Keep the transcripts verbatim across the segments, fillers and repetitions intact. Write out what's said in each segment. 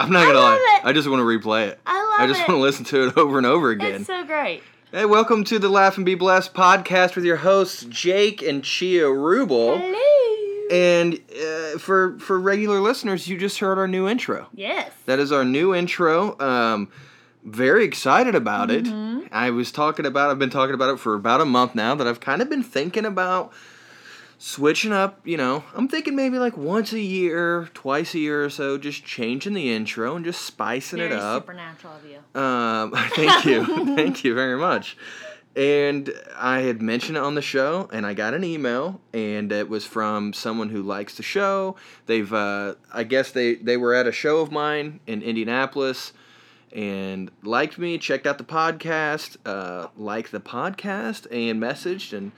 I'm not going to lie. It. I just want to replay it. I love it. I just it. want to listen to it over and over again. It's so great. Hey, welcome to the Laugh and Be Blessed podcast with your hosts, Jake and Chia Rubel. Hello. And uh, for for regular listeners, you just heard our new intro. Yes. That is our new intro. Um, very excited about mm-hmm. it. I was talking about, I've been talking about it for about a month now, that I've kind of been thinking about switching up, you know, I'm thinking maybe like once a year, twice a year or so, just changing the intro and just spicing very it up. Very supernatural of you. Um, thank you. Thank you very much. And I had mentioned it on the show, and I got an email, and it was from someone who likes the show. They've, uh, I guess they, they were at a show of mine in Indianapolis and liked me, checked out the podcast, uh, liked the podcast, and messaged, and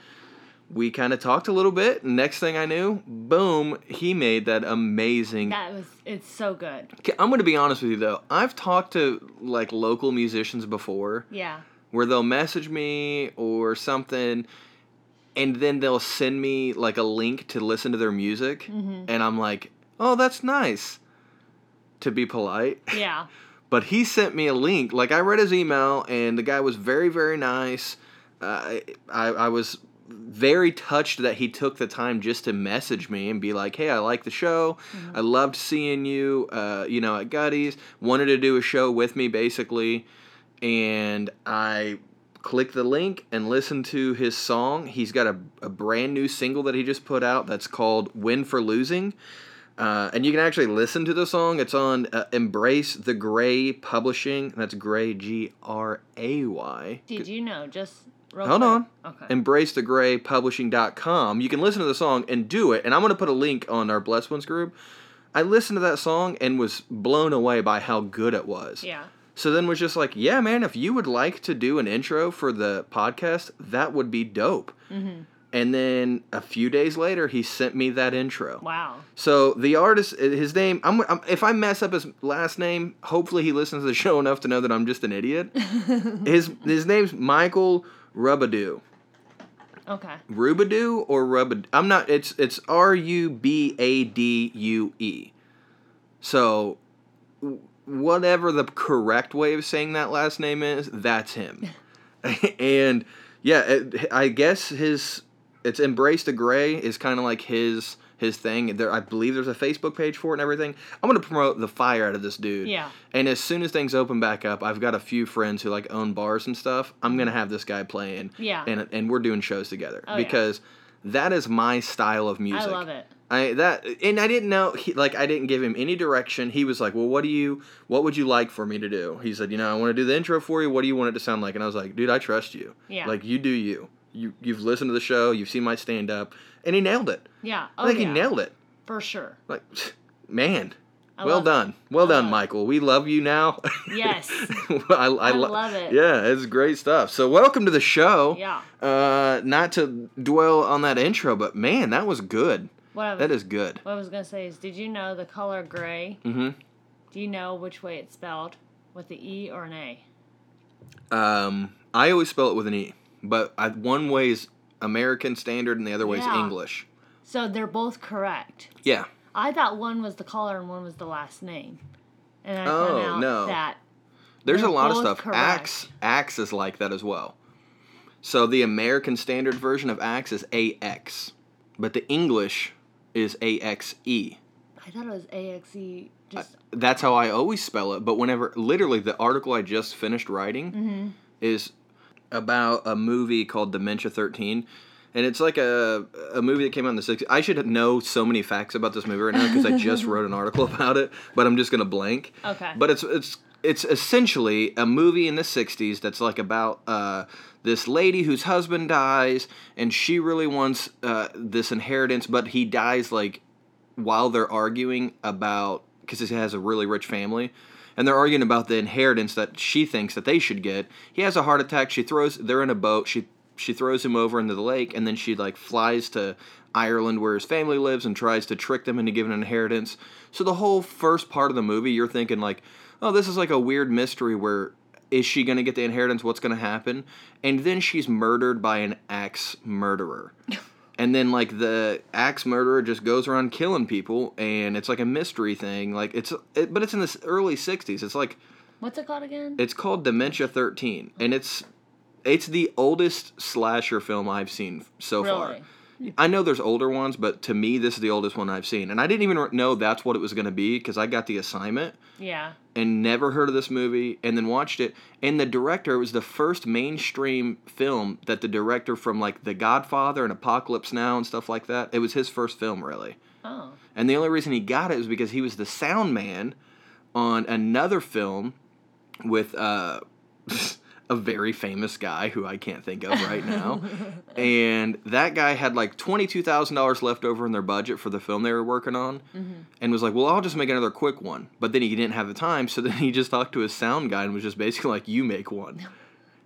we kind of talked a little bit. Next thing I knew, boom, he made that amazing... That was... It's so good. I'm going to be honest with you, though. I've talked to, like, local musicians before. Yeah. Where they'll message me or something, and then they'll send me, like, a link to listen to their music. Mm-hmm. And I'm like, oh, that's nice. To be polite. Yeah. But he sent me a link. Like, I read his email, and the guy was very, very nice. Uh, I, I was... very touched that he took the time just to message me and be like, hey, I like the show. Mm-hmm. I loved seeing you, uh, you know, at Gutty's. Wanted to do a show with me, basically. And I clicked the link and listened to his song. He's got a, a brand new single that he just put out that's called Win for Losing. Uh, and you can actually listen to the song. It's on uh, Embrace the Gray Publishing. That's Gray, G R A Y. Did you know, just... Real Hold quick. on. Okay. embrace the gray publishing dot com. You can listen to the song and do it. And I'm going to put a link on our Blessed Ones group. I listened to that song and was blown away by how good it was. Yeah. So then was just like, yeah, man, if you would like to do an intro for the podcast, that would be dope. Mm-hmm. And then a few days later, he sent me that intro. Wow. So the artist, his name, I'm, I'm, if I mess up his last name, hopefully he listens to the show enough to know that I'm just an idiot. his His name's Michael Rubadue. Okay. Rubadue or Rubadue? I'm not, it's it's R U B A D U E. So, whatever the correct way of saying that last name is, that's him. And, yeah, it, I guess his, it's Embrace the Gray is kind of like his his thing. There, I believe there's a Facebook page for it and everything. I'm going to promote the fire out of this dude. Yeah. And as soon as things open back up, I've got a few friends who like own bars and stuff. I'm going to have this guy playing. Yeah. And and we're doing shows together oh, because yeah. that is my style of music. I love it. I that and I didn't know he, like I didn't give him any direction. He was like, "Well, what do you what would you like for me to do?" He said, "You know, I want to do the intro for you. What do you want it to sound like?" And I was like, "Dude, I trust you." Yeah. Like you do you. You you've listened to the show, you've seen my stand up, and he nailed it. Yeah. Oh, I think yeah. he nailed it. For sure. Like, man. I well done. It. Well I done, Michael. It. We love you now. Yes. I, I, I lo- love it. Yeah, it's great stuff. So welcome to the show. Yeah. Uh, not to dwell on that intro, but man, that was good. What was, that is good. What I was going to say is, did you know the color gray? Mm-hmm. Do you know which way it's spelled? With the E or an A? Um, I always spell it with an E. But I, one way is American Standard and the other way yeah. is English. So they're both correct. Yeah. I thought one was the color and one was the last name. And I oh, found out no. that There's a lot of stuff. Correct. Axe Axe is like that as well. So the American Standard version of Axe is A X. But the English is A X E. I thought it was A X E. Just... I, that's how I always spell it. But whenever, literally, the article I just finished writing mm-hmm. is about a movie called Dementia thirteen. And it's like a a movie that came out in the sixties. I should know so many facts about this movie right now because I just wrote an article about it, but I'm just going to blank. Okay. But it's it's it's essentially a movie in the sixties that's like about uh, this lady whose husband dies, and she really wants uh, this inheritance, but he dies like while they're arguing about, because he has a really rich family. And they're arguing about the inheritance that she thinks that they should get. He has a heart attack. She throws... They're in a boat. She she throws him over into the lake. And then she, like, flies to Ireland where his family lives and tries to trick them into giving an inheritance. So the whole first part of the movie, you're thinking, like, oh, this is like a weird mystery where is she going to get the inheritance? What's going to happen? And then she's murdered by an axe murderer. And then, like, the axe murderer just goes around killing people, and it's like a mystery thing. Like, it's, it, but it's in the early sixties. It's like, what's it called again? It's called Dementia thirteen, and it's it's the oldest slasher film I've seen so really? far. I know there's older ones, but to me, this is the oldest one I've seen. And I didn't even know that's what it was going to be, because I got the assignment. Yeah. And never heard of this movie, and then watched it. And the director, it was the first mainstream film that the director from, like, The Godfather and Apocalypse Now and stuff like that, it was his first film, really. Oh. And the only reason he got it was because he was the sound man on another film with uh, a very famous guy who I can't think of right now. And that guy had like twenty-two thousand dollars left over in their budget for the film they were working on, mm-hmm. and was like, well, I'll just make another quick one. But then he didn't have the time, so then he just talked to his sound guy and was just basically like, you make one.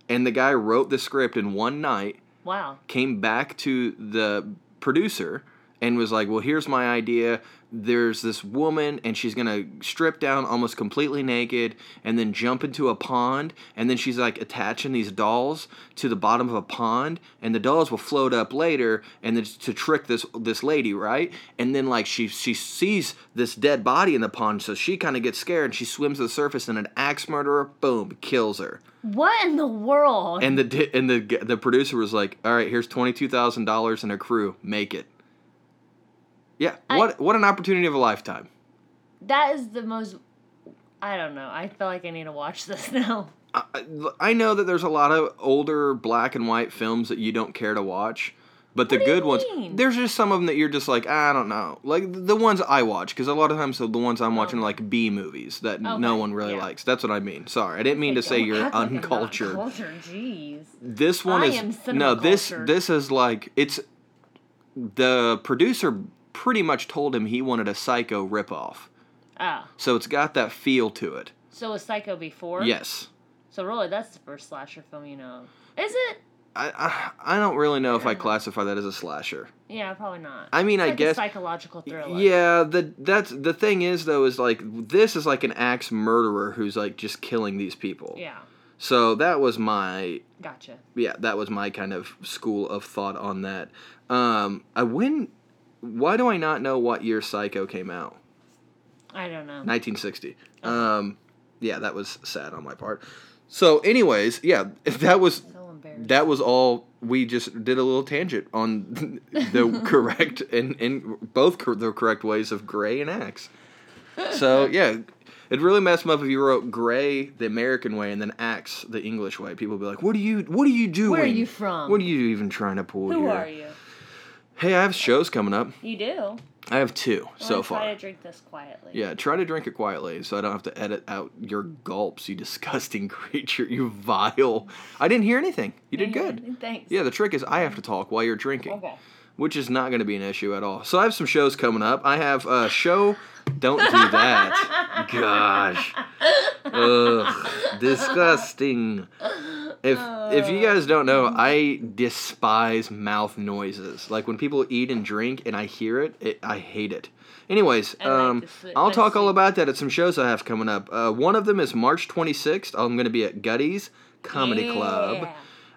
And the guy wrote the script in one night. Wow. Came back to the producer and was like, well, here's my idea. There's this woman, and she's going to strip down almost completely naked and then jump into a pond, and then she's, like, attaching these dolls to the bottom of a pond, and the dolls will float up later and then to trick this this lady, right? And then, like, she, she sees this dead body in the pond, so she kind of gets scared, and she swims to the surface, and an axe murderer, boom, kills her. What in the world? And the and the the producer was like, all right, here's twenty-two thousand dollars and her crew. Make it. Yeah, I, what what an opportunity of a lifetime. That is the most, I don't know, I feel like I need to watch this now. I, I know that there's a lot of older black and white films that you don't care to watch, but what the good ones, there's just some of them that you're just like, I don't know. Like, the ones I watch, because a lot of times the ones I'm watching okay. are like B movies that okay. no one really yeah. likes. That's what I mean. Sorry, I didn't mean like, to say you're uncultured. Like culture, jeez. This one I is, am no, this, this is like, it's, the producer pretty much told him he wanted a Psycho ripoff. Oh. So it's got that feel to it. So was Psycho before? Yes. So really, that's the first slasher film you know of. Is it? I I, I don't really know if I classify that as a slasher. Yeah, probably not. I mean, it's I like guess... a psychological thriller. Yeah, the, that's, the thing is, though, is like, this is like an axe murderer who's like just killing these people. Yeah. So that was my... Gotcha. Yeah, that was my kind of school of thought on that. Um, I went... Why do I not know what year Psycho came out? I don't know. nineteen sixty. Okay. Um, yeah, that was sad on my part. So, anyways, yeah, that was so embarrassing. That was all. We just did a little tangent on the correct and in both cor- the correct ways of Gray and Axe. So yeah, it'd really mess them up if you wrote Gray the American way and then Axe the English way. People would be like, "What do you? What are you doing? Where are you from? What are you even trying to pull? Who here? are you?" Hey, I have shows coming up. You do? I have two I so far. Try to drink this quietly. Yeah, try to drink it quietly so I don't have to edit out your gulps, you disgusting creature, you vile. I didn't hear anything. You did good. Thanks. Yeah, the trick is I have to talk while you're drinking, okay. which is not going to be an issue at all. So I have some shows coming up. I have a show. Don't do that. Gosh. Ugh. Disgusting. If if you guys don't know, I despise mouth noises. Like, when people eat and drink and I hear it, it I hate it. Anyways, um, I'll talk all about that at some shows I have coming up. Uh, one of them is March twenty-sixth. I'm going to be at Gutty's Comedy yeah. Club.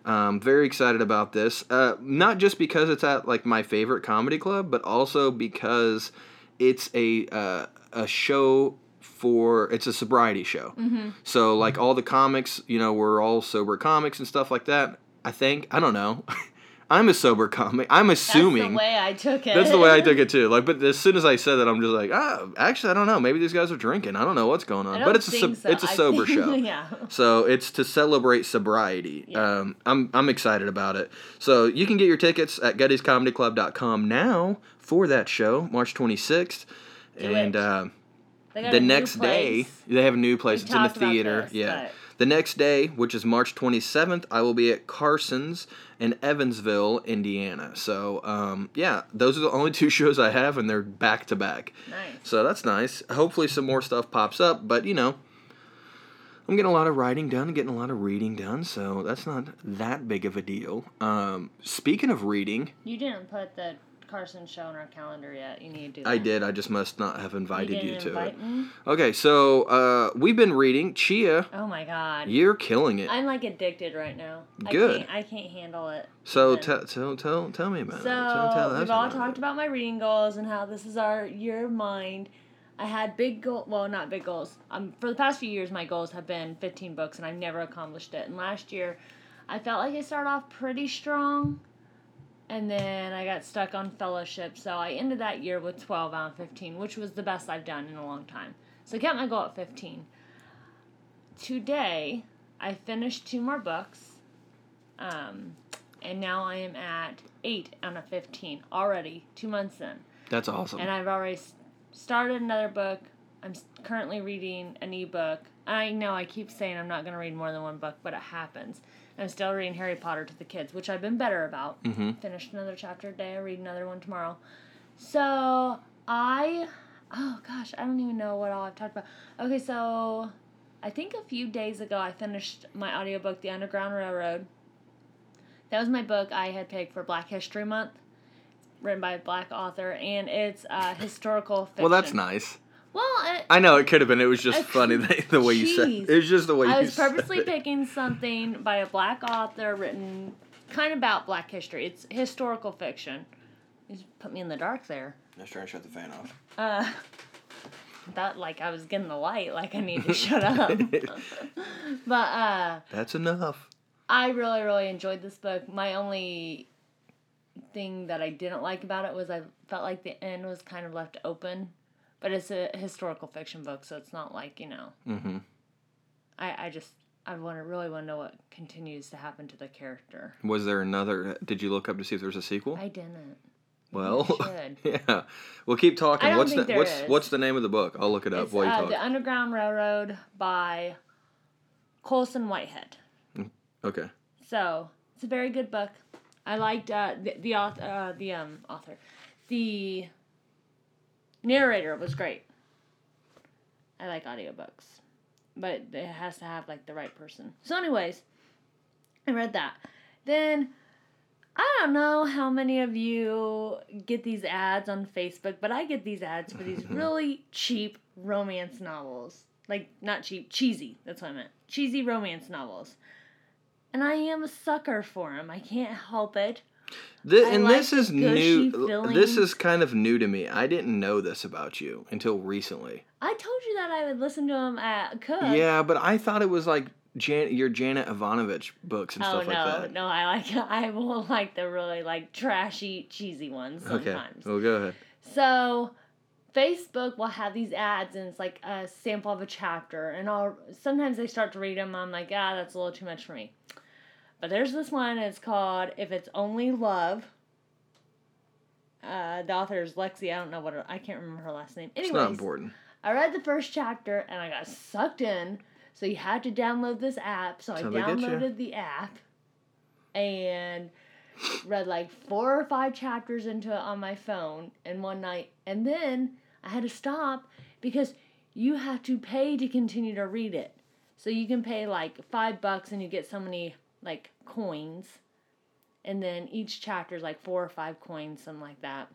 Um, very excited about this. Uh, not just because it's at, like, my favorite comedy club, but also because it's a uh, a show... for it's a sobriety show. Mm-hmm. So like all the comics, you know, we're all sober comics and stuff like that. I think, I don't know. I'm a sober comic. I'm assuming. That's the way I took it. That's the way I took it too. Like, but as soon as I said that, I'm just like, ah, actually, I don't know. Maybe these guys are drinking. I don't know what's going on. I don't but it's think a so. it's a sober I think, show. Yeah. So it's to celebrate sobriety. Yeah. Um, I'm I'm excited about it. So you can get your tickets at Gutty's Comedy Club dot com now for that show, March twenty-sixth, Do and. It. Uh, The next day, they have a new place. It's in the theater. Yeah. The next day, which is March twenty-seventh, I will be at Carson's in Evansville, Indiana. So, um, yeah, those are the only two shows I have, and they're back to back. Nice. So that's nice. Hopefully, some more stuff pops up, but you know, I'm getting a lot of writing done and getting a lot of reading done, so that's not that big of a deal. Um, speaking of reading, you didn't put the Carson's show on our calendar yet. You need to do that. I did. I just must not have invited you, you to invite it. Me? Okay, so uh, we've been reading Chia. Oh my God. You're killing it. I'm like addicted right now. Good. I can't, I can't handle it. So tell tell tell tell me about so it. So tell we've all about talked it. about my reading goals and how this is our year of mind. I had big goals. Well, not big goals. Um, for the past few years, my goals have been fifteen books, and I've never accomplished it. And last year, I felt like I started off pretty strong, and then I got stuck on fellowship. So I ended that year with twelve out of fifteen, which was the best I've done in a long time. So I kept my goal at fifteen. Today, I finished two more books, um, and now I am at eight out of fifteen already, two months in. That's awesome. And I've already started another book. I'm currently reading an ebook. I know I keep saying I'm not going to read more than one book, but it happens. I'm still reading Harry Potter to the kids, which I've been better about. Mm-hmm. Finished another chapter today. I read another one tomorrow. So I, oh gosh, I don't even know what all I've talked about. Okay, so I think a few days ago I finished my audiobook, The Underground Railroad. That was my book I had picked for Black History Month, written by a black author, and it's uh, historical fiction. Well, that's nice. Well, it, I know it could have been. It was just uh, funny the, the way geez. you said it. It was just the way I you said it. I was purposely picking something by a black author written kind of about black history. It's historical fiction. You just put me in the dark there. I was trying to shut the fan off. Uh, that like I was getting the light, like I need to shut up. But uh, that's enough. I really, really enjoyed this book. My only thing that I didn't like about it was I felt like the end was kind of left open. But it's a historical fiction book, so it's not like, you know. Mm-hmm. I, I just, I want to really want to know what continues to happen to the character. Was there another, did you look up to see if there was a sequel? I didn't. Well, I yeah. Well, keep talking. I don't what's think the there what's is. What's the name of the book? I'll look it up it's, while you uh, talk. The Underground Railroad by Colson Whitehead. Okay. So, it's a very good book. I liked uh, the the author, uh, the um author. The narrator was great. I like audiobooks. But it has to have, like, the right person. So, anyways, I read that. Then, I don't know how many of you get these ads on Facebook, but I get these ads for these really cheap romance novels. Like, not cheap, cheesy. That's what I meant. Cheesy romance novels. And I am a sucker for them. I can't help it. The, and like this is new. Feelings. This is kind of new to me. I didn't know this about you until recently. I told you that I would listen to them at Cook. Yeah, but I thought it was like Jan- your Janet Ivanovich books and oh, stuff no, like that. No, no, I like I will like the really like trashy, cheesy ones sometimes. Okay, well, go ahead. So, Facebook will have these ads, and it's like a sample of a chapter. And I'll sometimes I start to read them. And I'm like, ah, that's a little too much for me. But there's this one, and it's called If It's Only Love. Uh, the author is Lexi. I don't know what her, I can't remember her last name. Anyways, it's not important. I read the first chapter, and I got sucked in. So you had to download this app. So Somebody I downloaded the app and read like four or five chapters into it on my phone in one night. And then I had to stop because you have to pay to continue to read it. So you can pay like five bucks, and you get so many like coins, and then each chapter is like four or five coins, something like that.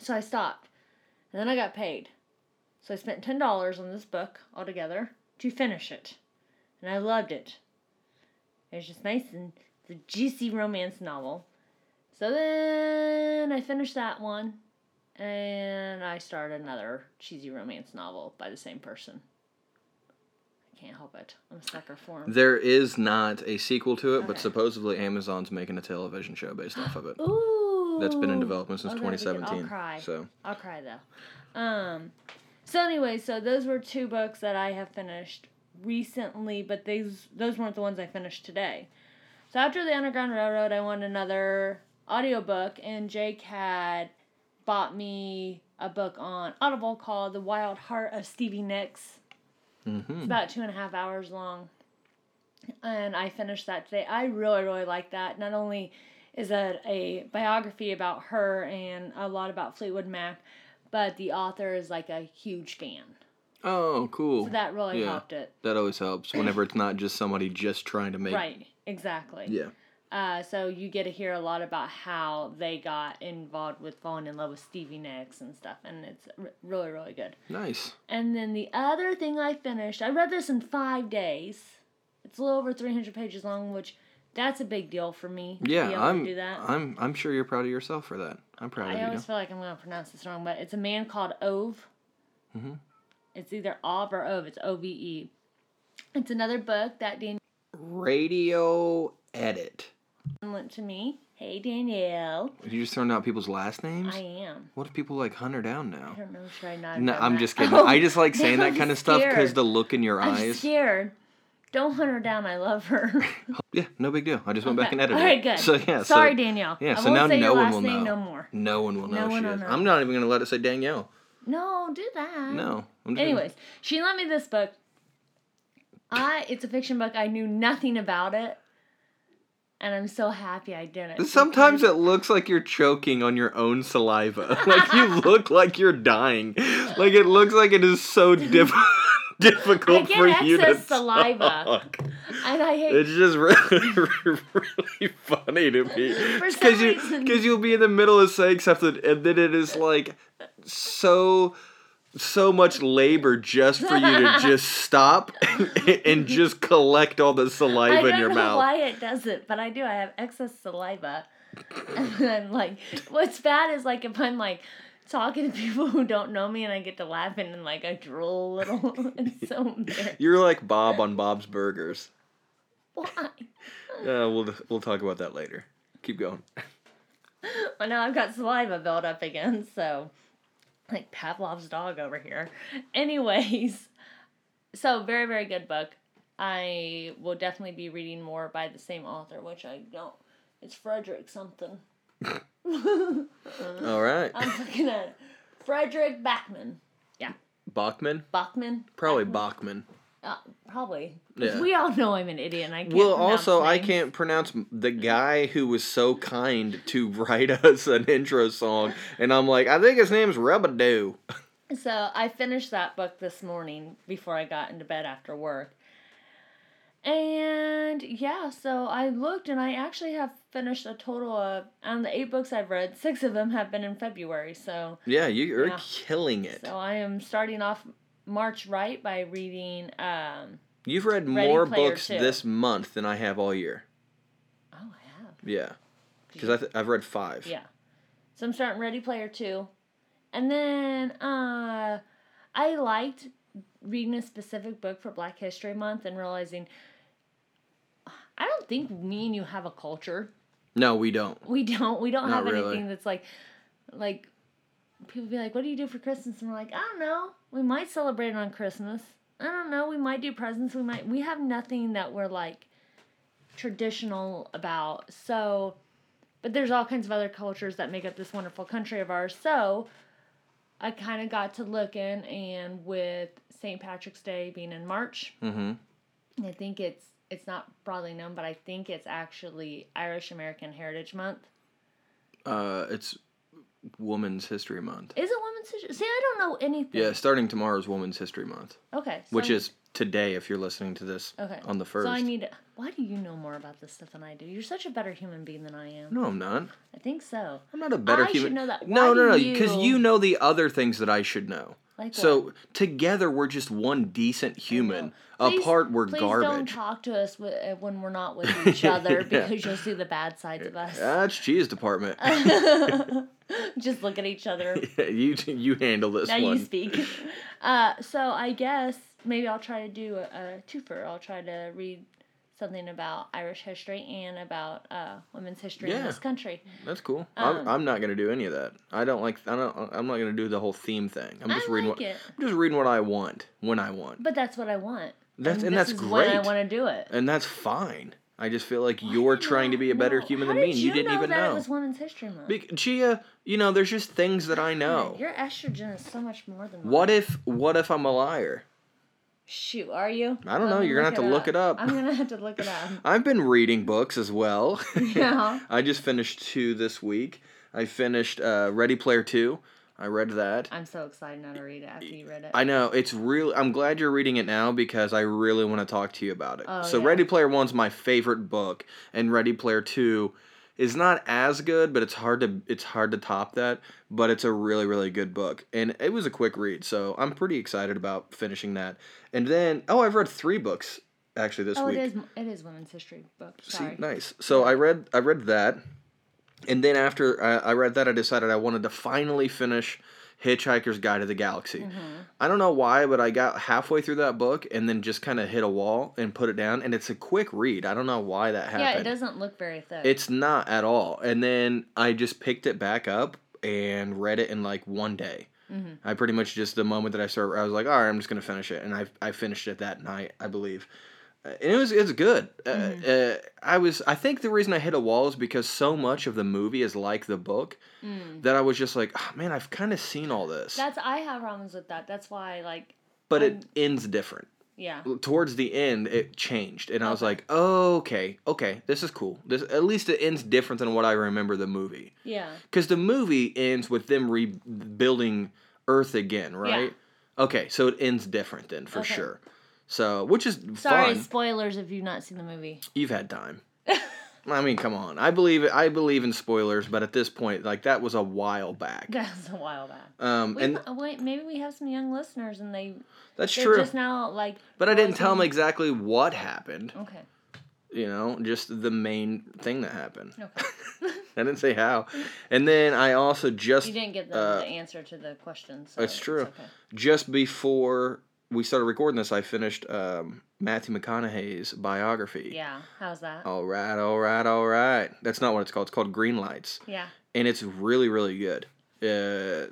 So I stopped, and then I got paid. So I spent ten dollars on this book altogether to finish it, and I loved it. It was just nice, and it's a juicy romance novel. So then I finished that one, and I started another cheesy romance novel by the same person. Can't help it. I'm a sucker for him. There is not a sequel to it, okay. But supposedly Amazon's making a television show based off of it. Ooh, that's been in development since oh, twenty seventeen. I'll cry. So I'll cry though. Um. So anyway, so those were two books that I have finished recently, but these those weren't the ones I finished today. So after The Underground Railroad, I won another audiobook, and Jake had bought me a book on Audible called The Wild Heart of Stevie Nicks. Mm-hmm. It's about two and a half hours long, and I finished that today. I really, really like that. Not only is it a biography about her and a lot about Fleetwood Mac, but the author is like a huge fan. Oh, cool. So that really yeah, helped it. That always helps whenever it's not just somebody just trying to make... Right, exactly. Yeah. Uh, so you get to hear a lot about how they got involved with falling in love with Stevie Nicks and stuff, and it's r- really, really good. Nice. And then the other thing I finished, I read this in five days. It's a little over three hundred pages long, which that's a big deal for me. Yeah, to be able I'm, to do that. I'm, I'm sure you're proud of yourself for that. I'm proud I of you. I always feel like I'm going to pronounce this wrong, but it's a man called Ove. Mm-hmm. It's either Ov or Ove. It's O V E. It's another book that Dan... Radio Edit. Lent to me. Hey, Danielle. You're just throwing out people's last names? I am. What if people like hunt her down now? I don't know. Should I not? No, I'm that? just kidding. Oh, I just like saying that kind of scared. stuff because the look in your I'm eyes. I'm scared. Don't hunt her down. I love her. Yeah, no big deal. I just went okay. back and edited it. All right, good. So, yeah, Sorry, so, Danielle. Yeah, so now no one will know. No more. No one will know. No one will know. I'm not even going to let it say Danielle. No, do that. No. I'm just Anyways, gonna... she lent me this book. I. It's a fiction book. I knew nothing about it. And I'm so happy I didn't. Sometimes it looks like you're choking on your own saliva. Like, you look like you're dying. Like, it looks like it is so diff- difficult for you to I get excess saliva. Talk. And I hate... It's just really, really funny to me. For some reason. Because you'll be in the middle of saying something, and then it is, like, so... so much labor just for you to just stop and, and just collect all the saliva in your mouth. I don't know why it does it, but I do. I have excess saliva. And I'm like, what's bad is like if I'm like talking to people who don't know me and I get to laughing and like I drool a little. It's so embarrassing. You're like Bob on Bob's Burgers. Why? Uh, we'll, we'll talk about that later. Keep going. Well, now I've got saliva built up again, so... like Pavlov's dog over here. Anyways, so very, very good book. I will definitely be reading more by the same author, which I don't. It's Frederick something. All right. I'm looking at it. Frederick Bachman. Yeah. Bachman? Bachman. Probably Bachman. Bachman. Uh, probably. Yeah. We all know I'm an idiot and I can't Well, also, names. I can't pronounce the guy who was so kind to write us an intro song. And I'm like, I think his name's Rubadue. So, I finished that book this morning before I got into bed after work. And, yeah, so I looked and I actually have finished a total of, out of the eight books I've read, six of them have been in February, so. Yeah, you're yeah. killing it. So, I am starting off... March right by reading um You've read more books two. this month than I have all year. Oh, I have. Yeah. Cuz I th- I've read five. Yeah. So I'm starting Ready Player Two. And then uh I liked reading a specific book for Black History Month and realizing I don't think me and you have a culture. No, we don't. We don't. We don't Not have really. anything that's like like people be like, what do you do for Christmas? And we're like, I don't know. We might celebrate it on Christmas. I don't know. We might do presents. We might. We have nothing that we're, like, traditional about. So, but there's all kinds of other cultures that make up this wonderful country of ours. So, I kind of got to looking, and with Saint Patrick's Day being in March, mm-hmm. I think it's, it's not broadly known, but I think it's actually Irish American Heritage Month. Uh, it's... Women's History Month. Is it Women's History? See, I don't know anything. Yeah, starting tomorrow is Women's History Month. Okay. So which I'm... is today if you're listening to this okay. on the first. So I need to... Why do you know more about this stuff than I do? You're such a better human being than I am. No, I'm not. I think so. I'm not a better I human... I should know that. Why no, no, no, because you... you know the other things that I should know. Like so what? Together we're just one decent human. Please, Apart we're please garbage. Please don't talk to us w- when we're not with each other yeah. because you'll see the bad sides of us. That's cheese department. Just look at each other. Yeah, you you handle this now one. Now you speak. Uh, so I guess maybe I'll try to do a, a twofer. I'll try to read something about Irish history and about uh, women's history yeah. in this country. That's cool. Um, I'm, I'm not gonna do any of that. I don't like. I don't. I'm not gonna do the whole theme thing. I'm just I reading. Like what, it. I'm just reading what I want when I want. But that's what I want. That's and, and that's is great. When I want to do it. And that's fine. I just feel like Why you're trying to be a better no. human How than me. and you, you didn't know even that know that it was Women's History Month. Be- Chia, you know, there's just things that I know. God, your estrogen is so much more than mine. What if? What if I'm a liar? Shoot, are you? I don't I'm know. Gonna You're going to have to look it up. I'm going to have to look it up. I've been reading books as well. Yeah. I just finished two this week. I finished uh, Ready Player Two. I read that. I'm so excited now to read it after you read it. I know. It's real. I'm glad you're reading it now because I really want to talk to you about it. Oh, so yeah. Ready Player One's my favorite book, and Ready Player Two is not as good, but it's hard to it's hard to top that. But it's a really, really good book. And it was a quick read, so I'm pretty excited about finishing that. And then, oh, I've read three books actually this oh, week. Oh, it is it is women's history book. Sorry. See, nice. So I read I read that. And then after I read that, I decided I wanted to finally finish Hitchhiker's Guide to the Galaxy. Mm-hmm. I don't know why, but I got halfway through that book and then just kind of hit a wall and put it down. And it's a quick read. I don't know why that happened. Yeah, it doesn't look very thick. It's not at all. And then I just picked it back up and read it in like one day. Mm-hmm. I pretty much just, the moment that I started, I was like, all right, I'm just going to finish it. And I I finished it that night, I believe. And it was it's good. Mm-hmm. Uh, uh, I was I think the reason I hit a wall is because so much of the movie is like the book mm. that I was just like, oh, man, I've kind of seen all this. That's I have problems with that. That's why like. But I'm, it ends different. Yeah. Towards the end, it changed, and okay. I was like, oh, okay, okay, this is cool. This at least it ends different than what I remember the movie. Yeah. Because the movie ends with them rebuilding Earth again, right? Yeah. Okay, so it ends different then for okay. sure. So, which is Sorry, fun. Spoilers if you've not seen the movie. You've had time. I mean, come on. I believe I believe in spoilers, but at this point, like, that was a while back. That was a while back. Um, we, and wait, maybe we have some young listeners, and they... That's true. Just now, like... But I didn't tell them exactly what happened. Okay. You know, just the main thing that happened. Okay. I didn't say how. And then I also just... You didn't get the, uh, the answer to the question. So that's true. It's okay. Just before... We started recording this. I finished um, Matthew McConaughey's biography. Yeah, how's that? All right, all right, all right. That's not what it's called. It's called Green Lights. Yeah. And it's really, really good. Uh,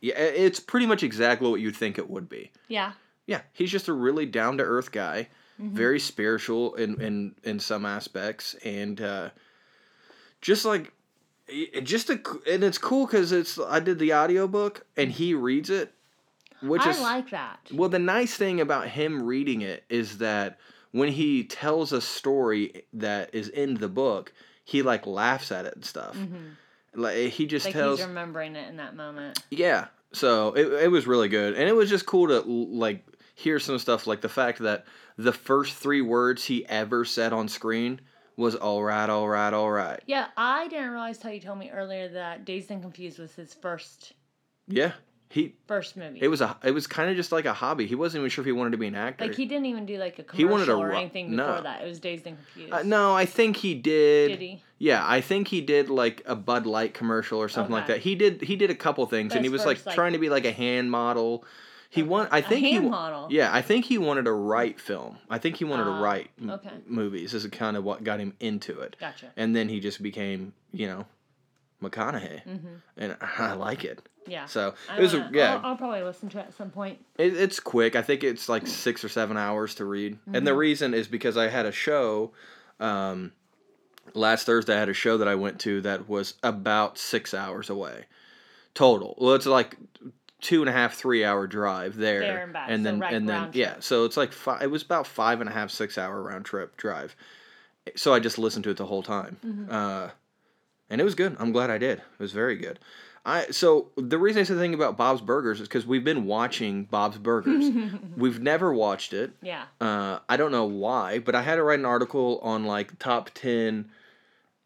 yeah, it's pretty much exactly what you'd think it would be. Yeah. Yeah, he's just a really down-to-earth guy, mm-hmm. very spiritual in, in, in some aspects, and uh, just like... It just a, and it's cool because it's I did the audiobook, and he reads it. Which I is, like that. Well, the nice thing about him reading it is that when he tells a story that is in the book, he, like, laughs at it and stuff. Mm-hmm. Like, he just like tells... Like, he's remembering it in that moment. Yeah. So, it it was really good. And it was just cool to, like, hear some stuff, like the fact that the first three words he ever said on screen was, all right, all right, all right. Yeah, I didn't realize how you told me earlier that Dazed and Confused was his first... Yeah. He, First movie. It was a. It was kind of just like a hobby. He wasn't even sure if he wanted to be an actor. Like he didn't even do like a commercial or anything before no. that. It was Dazed and Confused. Uh, no, I think he did. Did he? Yeah, I think he did like a Bud Light commercial or something okay. like that. He did. He did a couple things, but and he was first, like, like trying to be like a hand model. He want. I think a hand he. Model. Yeah, I think he wanted to write film. I think he wanted uh, to write okay. m- movies. This is kind of what got him into it. Gotcha. And then he just became, you know, McConaughey, mm-hmm. and I like it. Yeah. So it was wanna, a, yeah. I'll, I'll probably listen to it at some point. It, it's quick. I think it's like six or seven hours to read, mm-hmm. and the reason is because I had a show. Um, last Thursday, I had a show that I went to that was about six hours away, total. Well, it's like two and a half, three hour drive there, there and back, and then so right and then trip. yeah. So it's like five, it was about five and a half, six hour round trip drive. So I just listened to it the whole time, mm-hmm. uh, and it was good. I'm glad I did. It was very good. I so the reason I said the thing about Bob's Burgers is because we've been watching Bob's Burgers. We've never watched it. Yeah. Uh, I don't know why, but I had to write an article on like top ten.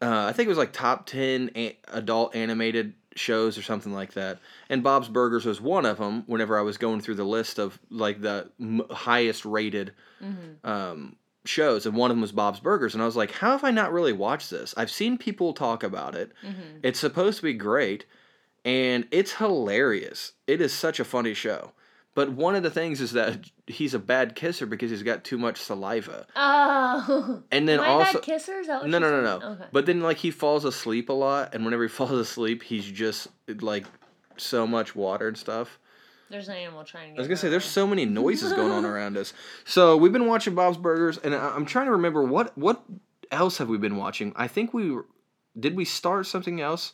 Uh, I think it was like top ten a- adult animated shows or something like that. And Bob's Burgers was one of them. Whenever I was going through the list of like the m- highest rated mm-hmm. um, shows, and one of them was Bob's Burgers, and I was like, how have I not really watched this? I've seen people talk about it. Mm-hmm. It's supposed to be great. And it's hilarious. It is such a funny show. But one of the things is that he's a bad kisser because he's got too much saliva. Oh. And then Am I also bad kisser? Is that what No, no, no, no. no. Okay. But then like he falls asleep a lot, and whenever he falls asleep, he's just like so much water and stuff. There's an animal trying to get I was going to say, there's so many noises going on around us. So we've been watching Bob's Burgers, and I'm trying to remember what what else have we been watching? I think we did we start something else?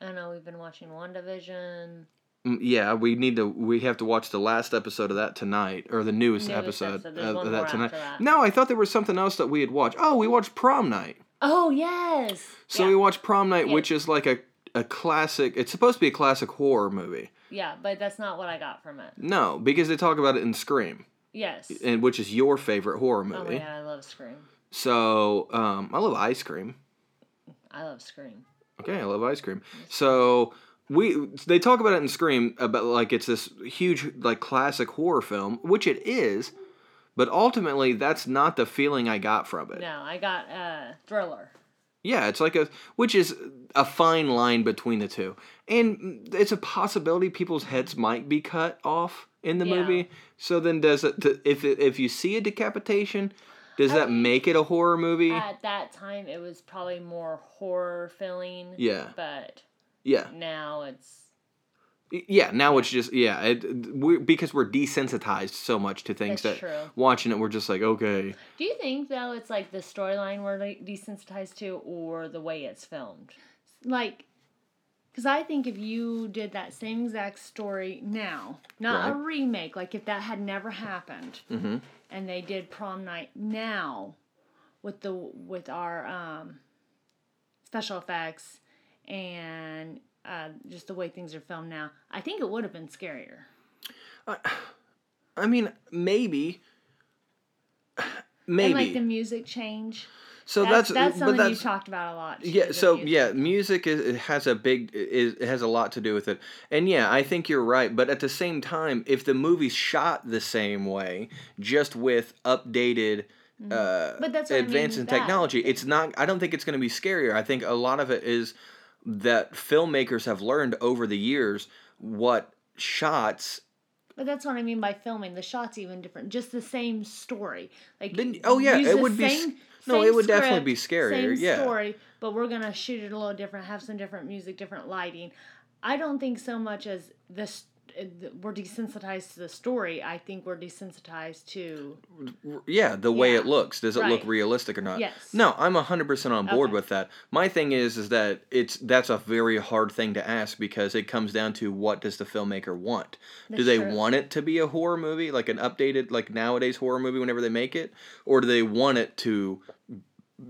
I know, we've been watching WandaVision. Yeah, we need to, we have to watch the last episode of that tonight, or the newest, newest episode, episode. Of, of that tonight. That. No, I thought there was something else that we had watched. Oh, we watched Prom Night. Oh, yes. So yeah. we watched Prom Night, yeah. which is like a, a classic. It's supposed to be a classic horror movie. Yeah, but that's not what I got from it. No, because they talk about it in Scream. Yes. And which is your favorite horror movie. Oh my God, I love Scream. So, um, I love ice cream. I love Scream. Okay, I love ice cream. So, we they talk about it in Scream, about like it's this huge like classic horror film, which it is, but ultimately that's not the feeling I got from it. No, I got uh, Thriller. Yeah, it's like a, which is a fine line between the two. And it's a possibility people's heads might be cut off in the yeah. movie. So then does it, if it, if you see a decapitation, does I that mean, make it a horror movie? At that time, it was probably more horror feeling. Yeah. But yeah. now it's... Yeah, now yeah. it's just, yeah, it, we're, because we're desensitized so much to things That's that true. Watching it, we're just like, okay. Do you think, though, it's like the storyline we're like desensitized to or the way it's filmed? Like, because I think if you did that same exact story now, not right. a remake, like if that had never happened, mm-hmm. and they did Prom Night now with the with our um, special effects and... Uh, just the way things are filmed now, I think it would have been scarier. Uh, I mean, maybe. Maybe. And, like, the music change. So that's, that's, that's something that's, you talked about a lot. Yeah, so, music. yeah, music is, it has a big, is, it has a lot to do with it. And, yeah, I think you're right. But at the same time, if the movie's shot the same way, just with updated... Uh, but that's what advance I mean in technology, that. It's not, I don't think it's going to be scarier. I think a lot of it is... that filmmakers have learned over the years what shots... But that's what I mean by filming. The shot's even different. Just the same story. Like then, Oh, yeah. It would be... Same, no, same it would script, definitely be scarier. Same yeah. story, but we're going to shoot it a little different, have some different music, different lighting. I don't think so much as this... we're desensitized to the story. I think we're desensitized to... Yeah, the way yeah. it looks. Does it right. look realistic or not? Yes. No, I'm one hundred percent on board okay. with that. My thing is is that it's that's a very hard thing to ask because it comes down to what does the filmmaker want? That's do they true. want it to be a horror movie, like an updated, like nowadays horror movie whenever they make it? Or do they want it to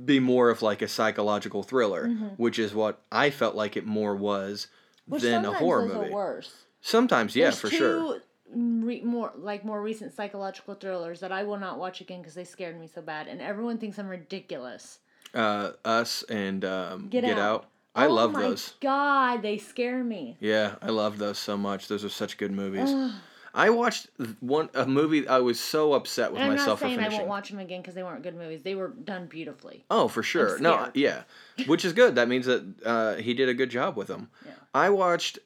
be more of like a psychological thriller, mm-hmm. which is what I felt like it more was which than a horror movie. Sometimes worse. Sometimes, yeah, There's for two sure. Re- more like more recent psychological thrillers that I will not watch again because they scared me so bad, and everyone thinks I'm ridiculous. Uh, Us and um, Get, Get Out. Out. I oh love my those. God, they scare me. Yeah, I love those so much. Those are such good movies. I watched one a movie. I was so upset with and I'm myself not saying for finishing. I won't watch them again because they weren't good movies. They were done beautifully. Oh, for sure. No, yeah, which is good. That means that uh, he did a good job with them. Yeah. I watched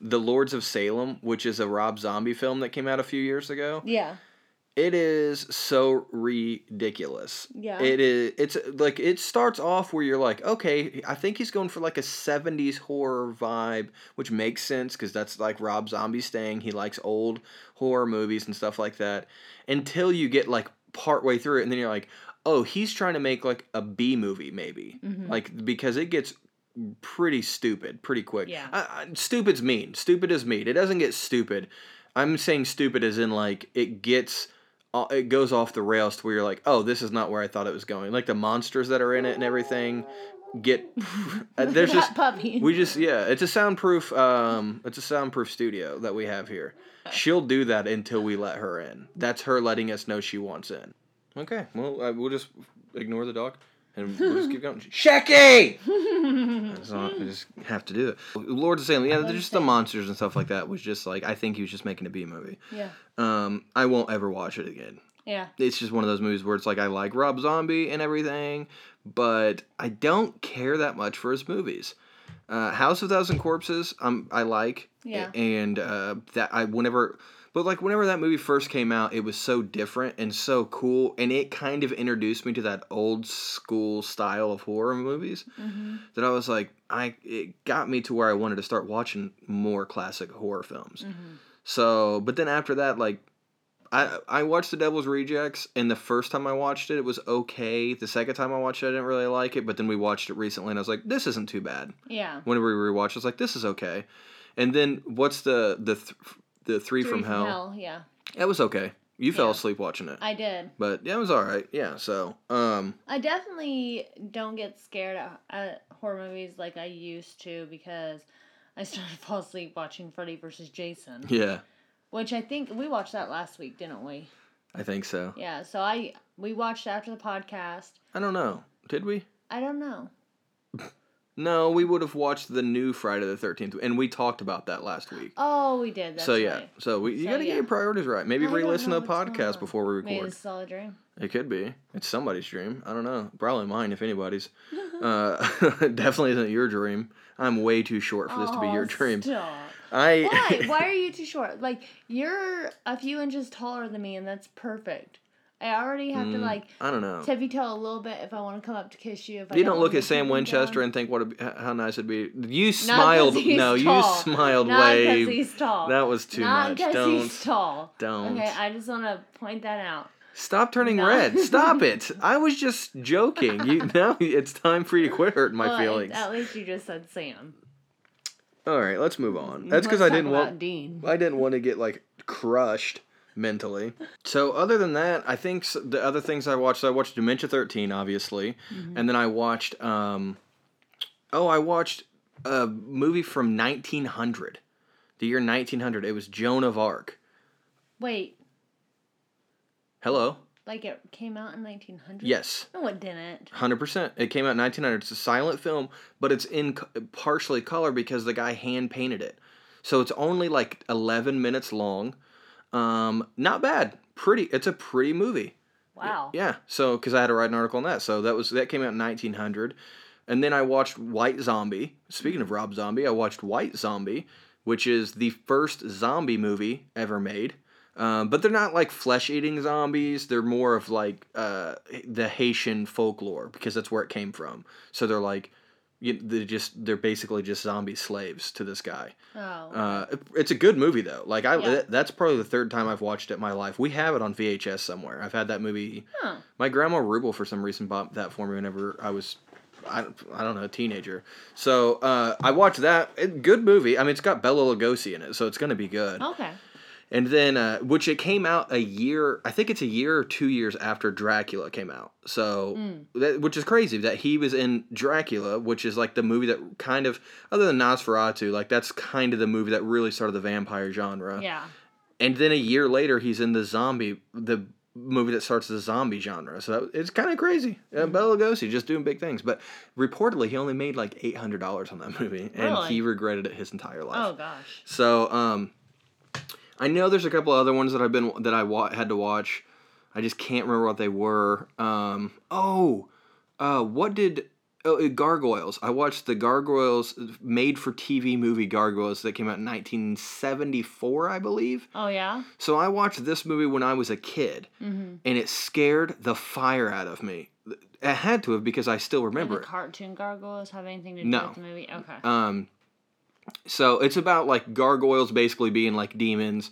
The Lords of Salem, which is a Rob Zombie film that came out a few years ago. Yeah, it is so ridiculous. Yeah, it is. It's like it starts off where you're like, okay, I think he's going for like a seventies horror vibe, which makes sense because that's like Rob Zombie's thing. He likes old horror movies and stuff like that. Until you get like partway through it, and then you're like, oh, he's trying to make like a B movie, maybe, mm-hmm. like because it gets. Pretty stupid, pretty quick. Yeah. I, I, stupid's mean. Stupid is mean. It doesn't get stupid. I'm saying stupid as in like it gets, uh, it goes off the rails to where you're like, oh, this is not where I thought it was going. Like the monsters that are in it and everything get. uh, there's just puppy. We just yeah. It's a soundproof. Um, it's a soundproof studio that we have here. She'll do that until we let her in. That's her letting us know she wants in. Okay. Well, I, we'll just ignore the dog. And we'll just keep going. Shecky! I just have to do it. Lords of Salem, yeah, they're just the monsters and stuff like that was just like, I think he was just making a B movie. Yeah. Um, I won't ever watch it again. Yeah. It's just one of those movies where it's like, I like Rob Zombie and everything, but I don't care that much for his movies. Uh, House of Thousand Corpses, um, I like. Yeah. And uh, that I, whenever... But, like, whenever that movie first came out, it was so different and so cool, and it kind of introduced me to that old-school style of horror movies mm-hmm. that I was like, I it got me to where I wanted to start watching more classic horror films. Mm-hmm. So, but then after that, like, I I watched The Devil's Rejects, and the first time I watched it, it was okay. The second time I watched it, I didn't really like it, but then we watched it recently, and I was like, this isn't too bad. Yeah. Whenever we rewatched it, I was like, this is okay. And then what's the... the th- The three, three from, from Hell. Hell, yeah. That was okay. You yeah. fell asleep watching it. I did. But yeah, it was all right. Yeah, so. Um, I definitely don't get scared at, at horror movies like I used to because I started to fall asleep watching Freddy versus. Jason. Yeah. Which I think we watched that last week, didn't we? I think so. Yeah, so I we watched after the podcast. I don't know. Did we? I don't know. No, we would have watched the new Friday the thirteenth, and we talked about that last week. Oh, we did. That's so, yeah. Right. So, we, you so, got to yeah. get your priorities right. Maybe I re-listen to the podcast before we record. Maybe this is all a dream. It could be. It's somebody's dream. I don't know. Probably mine, if anybody's. uh, it definitely isn't your dream. I'm way too short for this oh, to be your dream. Stop. I Why? Why are you too short? Like, you're a few inches taller than me, and that's perfect. I already have mm, to, like, I don't know. Tippy toe a little bit if I want to come up to kiss you. If you I don't, don't look at Sam Winchester down. And think what a, how nice it'd be. You smiled. Not he's no, tall. You smiled Not way. Not because he's tall. That was too Not much. Not because he's tall. Don't. Okay, I just want to point that out. Stop turning no. red. Stop it. I was just joking. You now it's time for you to quit hurting my well, feelings. At least you just said Sam. All right, let's move on. That's because I didn't want Dean. I didn't want to get like crushed mentally. So other than that, I think the other things I watched, so I watched Dementia thirteen, obviously, mm-hmm. and then I watched um oh, I watched a movie from nineteen hundred. The year nineteen hundred. It was Joan of Arc. Wait. Hello. Like it came out in nineteen hundred? Yes. No, it didn't. one hundred percent. It came out in nineteen hundred. It's a silent film, but it's in co- partially color because the guy hand-painted it. So it's only like eleven minutes long. Um, not bad. Pretty. It's a pretty movie. Wow. Yeah. So, because I had to write an article on that. So that was that came out in nineteen hundred. And then I watched White Zombie. Speaking of Rob Zombie, I watched White Zombie, which is the first zombie movie ever made. Um, but they're not like flesh-eating zombies. They're more of like uh, the Haitian folklore because that's where it came from. So they're like, you, they're just they're basically just zombie slaves to this guy. Oh. Uh, it, it's a good movie though. Like I, yeah. that's probably the third time I've watched it in my life. We have it on V H S somewhere. I've had that movie. Huh. My grandma Rubel for some reason bought that for me whenever I was. I, I don't know, a teenager. So uh, I watched that. It, good movie. I mean, it's got Bela Lugosi in it, so it's gonna be good. Okay. And then, uh, which it came out a year, I think it's a year or two years after Dracula came out. So, mm. that, which is crazy that he was in Dracula, which is like the movie that kind of, other than Nosferatu, like that's kind of the movie that really started the vampire genre. Yeah. And then a year later, he's in the zombie, the movie that starts the zombie genre. So that, it's kind of crazy. Mm. Uh, Bela Lugosi just doing big things. But reportedly, he only made like eight hundred dollars on that movie. Really? And he regretted it his entire life. Oh, gosh. So, um... I know there's a couple of other ones that I've been that I wa- had to watch. I just can't remember what they were. Um, oh, uh, what did oh, Gargoyles? I watched the Gargoyles made-for-T V movie Gargoyles that came out in nineteen seventy-four, I believe. Oh yeah. So I watched this movie when I was a kid, mm-hmm. and it scared the fire out of me. It had to have because I still remember. Did the cartoon Gargoyles have anything to do no. with the movie? Okay. Um. So it's about like gargoyles basically being like demons,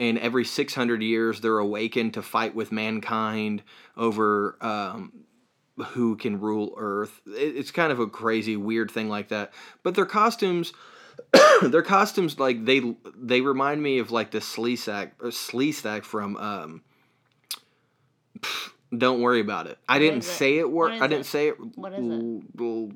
and every six hundred years they're awakened to fight with mankind over um, who can rule Earth. It's kind of a crazy, weird thing like that. But their costumes, their costumes like they they remind me of like the Sleestack or Sleestack from. Um, pff, Don't worry about it. I what didn't say it worked. I didn't it? say it. What is it?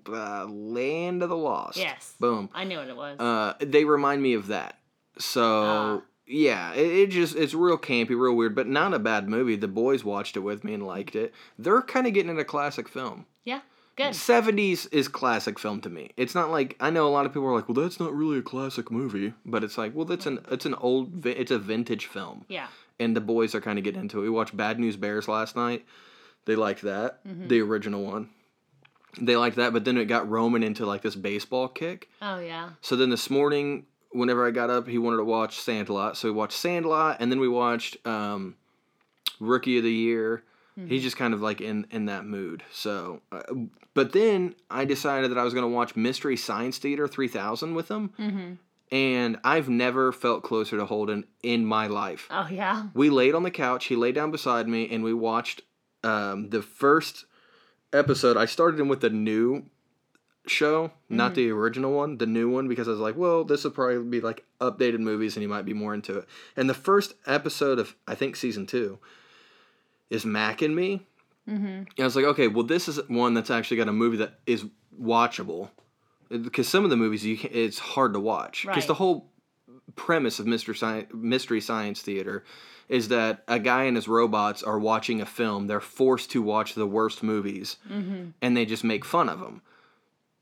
Uh, Land of the Lost. Yes. Boom. I knew what it was. Uh, they remind me of that. So uh. yeah, it, it just it's real campy, real weird, but not a bad movie. The boys watched it with me and liked it. They're kind of getting into classic film. Yeah. Good. seventies is classic film to me. It's not like I know a lot of people are like, well, that's not really a classic movie, but it's like, well, that's an it's an old it's a vintage film. Yeah. And the boys are kind of getting into it. We watched Bad News Bears last night. They liked that. Mm-hmm. The original one. They liked that. But then it got Roman into like this baseball kick. Oh, yeah. So then this morning, whenever I got up, he wanted to watch Sandlot. So we watched Sandlot. And then we watched um, Rookie of the Year. Mm-hmm. He's just kind of like in, in that mood. So, uh, but then I decided that I was going to watch Mystery Science Theater three thousand with him. Mm-hmm. And I've never felt closer to Holden in my life. Oh, yeah? We laid on the couch. He lay down beside me, and we watched um, the first episode. I started him with the new show, not mm. the original one, the new one, because I was like, well, this will probably be like updated movies and you might be more into it. And the first episode of, I think, season two is Mac and Me. Mm-hmm. And I was like, okay, well, this is one that's actually got a movie that is watchable. Because some of the movies, you can, it's hard to watch. Because right. the whole premise of Mister Sci- Mystery Science Theater is that a guy and his robots are watching a film. They're forced to watch the worst movies, mm-hmm. and they just make fun of them.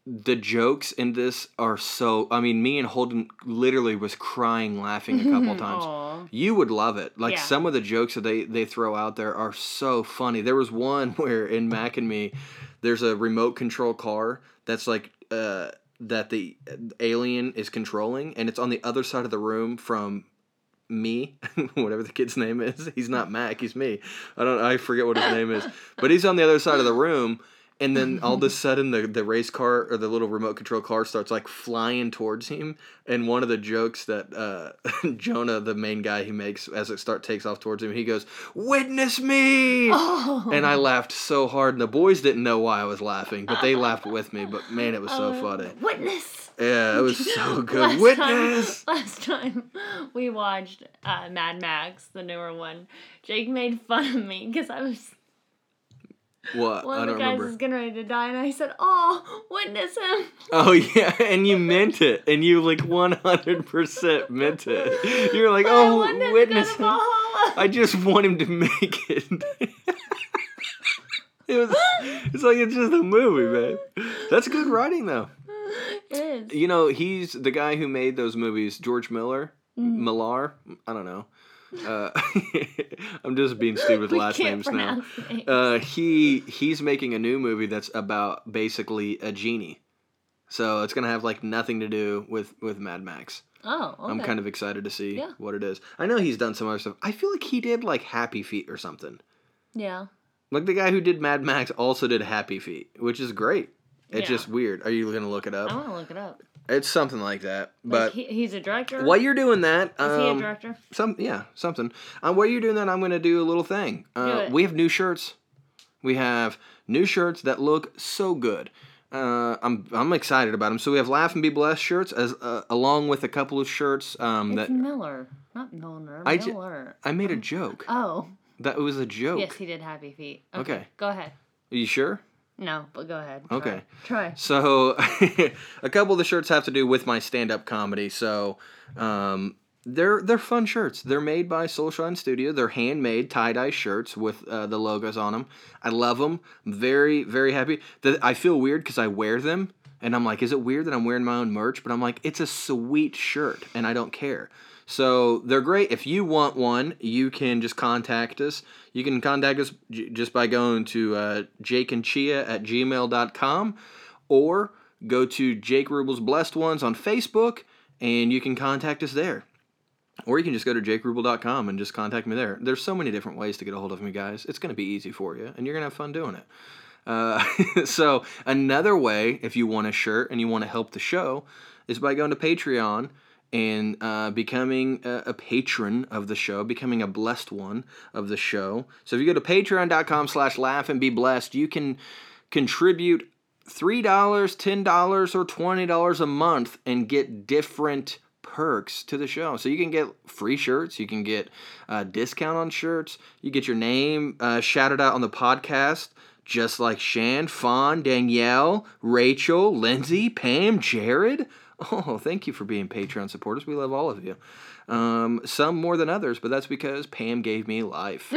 The jokes in this are so... I mean, me and Holden literally was crying, laughing a couple times. Aww. You would love it. Like, yeah. some of the jokes that they, they throw out there are so funny. There was one where in Mac and Me, there's a remote control car that's like... Uh, that the alien is controlling, and it's on the other side of the room from me, whatever the kid's name is. He's not Mac, he's me. I don't, I forget what his name is, but he's on the other side of the room, and then all of a sudden the, the race car, or the little remote control car, starts like flying towards him, and one of the jokes that uh, Jonah, the main guy, he makes as it start takes off towards him, he goes, "Witness me!" Oh. And I laughed so hard, and the boys didn't know why I was laughing, but they laughed with me, but man, it was so uh, funny. Witness! Yeah, it was so good. Last Witness! Time, last time we watched uh, Mad Max, the newer one, Jake made fun of me, because I was... What? One I don't remember. One of the guys remember. is getting ready to die, and I said, "Oh, witness him." Oh, yeah, and you meant it. And you, like, one hundred percent meant it. You were like, but "Oh, I witness him. I just want him to make it." It was, it's like, it's just a movie, man. That's good writing, though. It is. You know, he's the guy who made those movies, George Miller, mm. Millar, I don't know. Uh, I'm just being stupid with last names now. Names. Uh, he he's making a new movie that's about basically a genie, so it's gonna have like nothing to do with, with Mad Max. Oh, okay. I'm kind of excited to see yeah. what it is. I know he's done some other stuff. I feel like he did like Happy Feet or something. Yeah. Like the guy who did Mad Max also did Happy Feet, which is great. It's yeah. just weird. Are you gonna look it up? I wanna look it up. It's something like that, but like he, he's a director. While you're doing that, um, is he a director? Some, yeah, something. Um, while you're doing that, I'm going to do a little thing. Uh, we have new shirts. We have new shirts that look so good. Uh, I'm I'm excited about them. So we have Laugh and Be Blessed shirts, as uh, along with a couple of shirts. Um, it's that Miller, not Milner. I Miller. J- I made a joke. Oh, that was a joke. Yes, he did Happy Feet. Okay, okay. Go ahead. Are you sure? No, but go ahead. Try. Okay. Try. So, a couple of the shirts have to do with my stand-up comedy. So, um, they're they're fun shirts. They're made by Soul Shine Studio. They're handmade tie-dye shirts with uh, the logos on them. I love them. I'm very, very happy. The, I feel weird because I wear them, and I'm like, is it weird that I'm wearing my own merch? But I'm like, it's a sweet shirt, and I don't care. So, they're great. If you want one, you can just contact us. You can contact us j- just by going to uh, jakeandchia at gmail dot com or go to Jake Rubel's Blessed Ones on Facebook, and you can contact us there. Or you can just go to jake rubel dot com and just contact me there. There's so many different ways to get a hold of me, guys. It's going to be easy for you, and you're going to have fun doing it. Uh, so, another way, if you want a shirt and you want to help the show, is by going to Patreon and uh, becoming a, a patron of the show, becoming a blessed one of the show. So if you go to patreon.com slash laugh and be blessed, you can contribute three dollars, ten dollars, or twenty dollars a month and get different perks to the show. So you can get free shirts, you can get a discount on shirts, you get your name uh, shouted out on the podcast, just like Shan, Fawn, Danielle, Rachel, Lindsay, Pam, Jared. Oh, thank you for being Patreon supporters. We love all of you. Um, some more than others, but that's because Pam gave me life.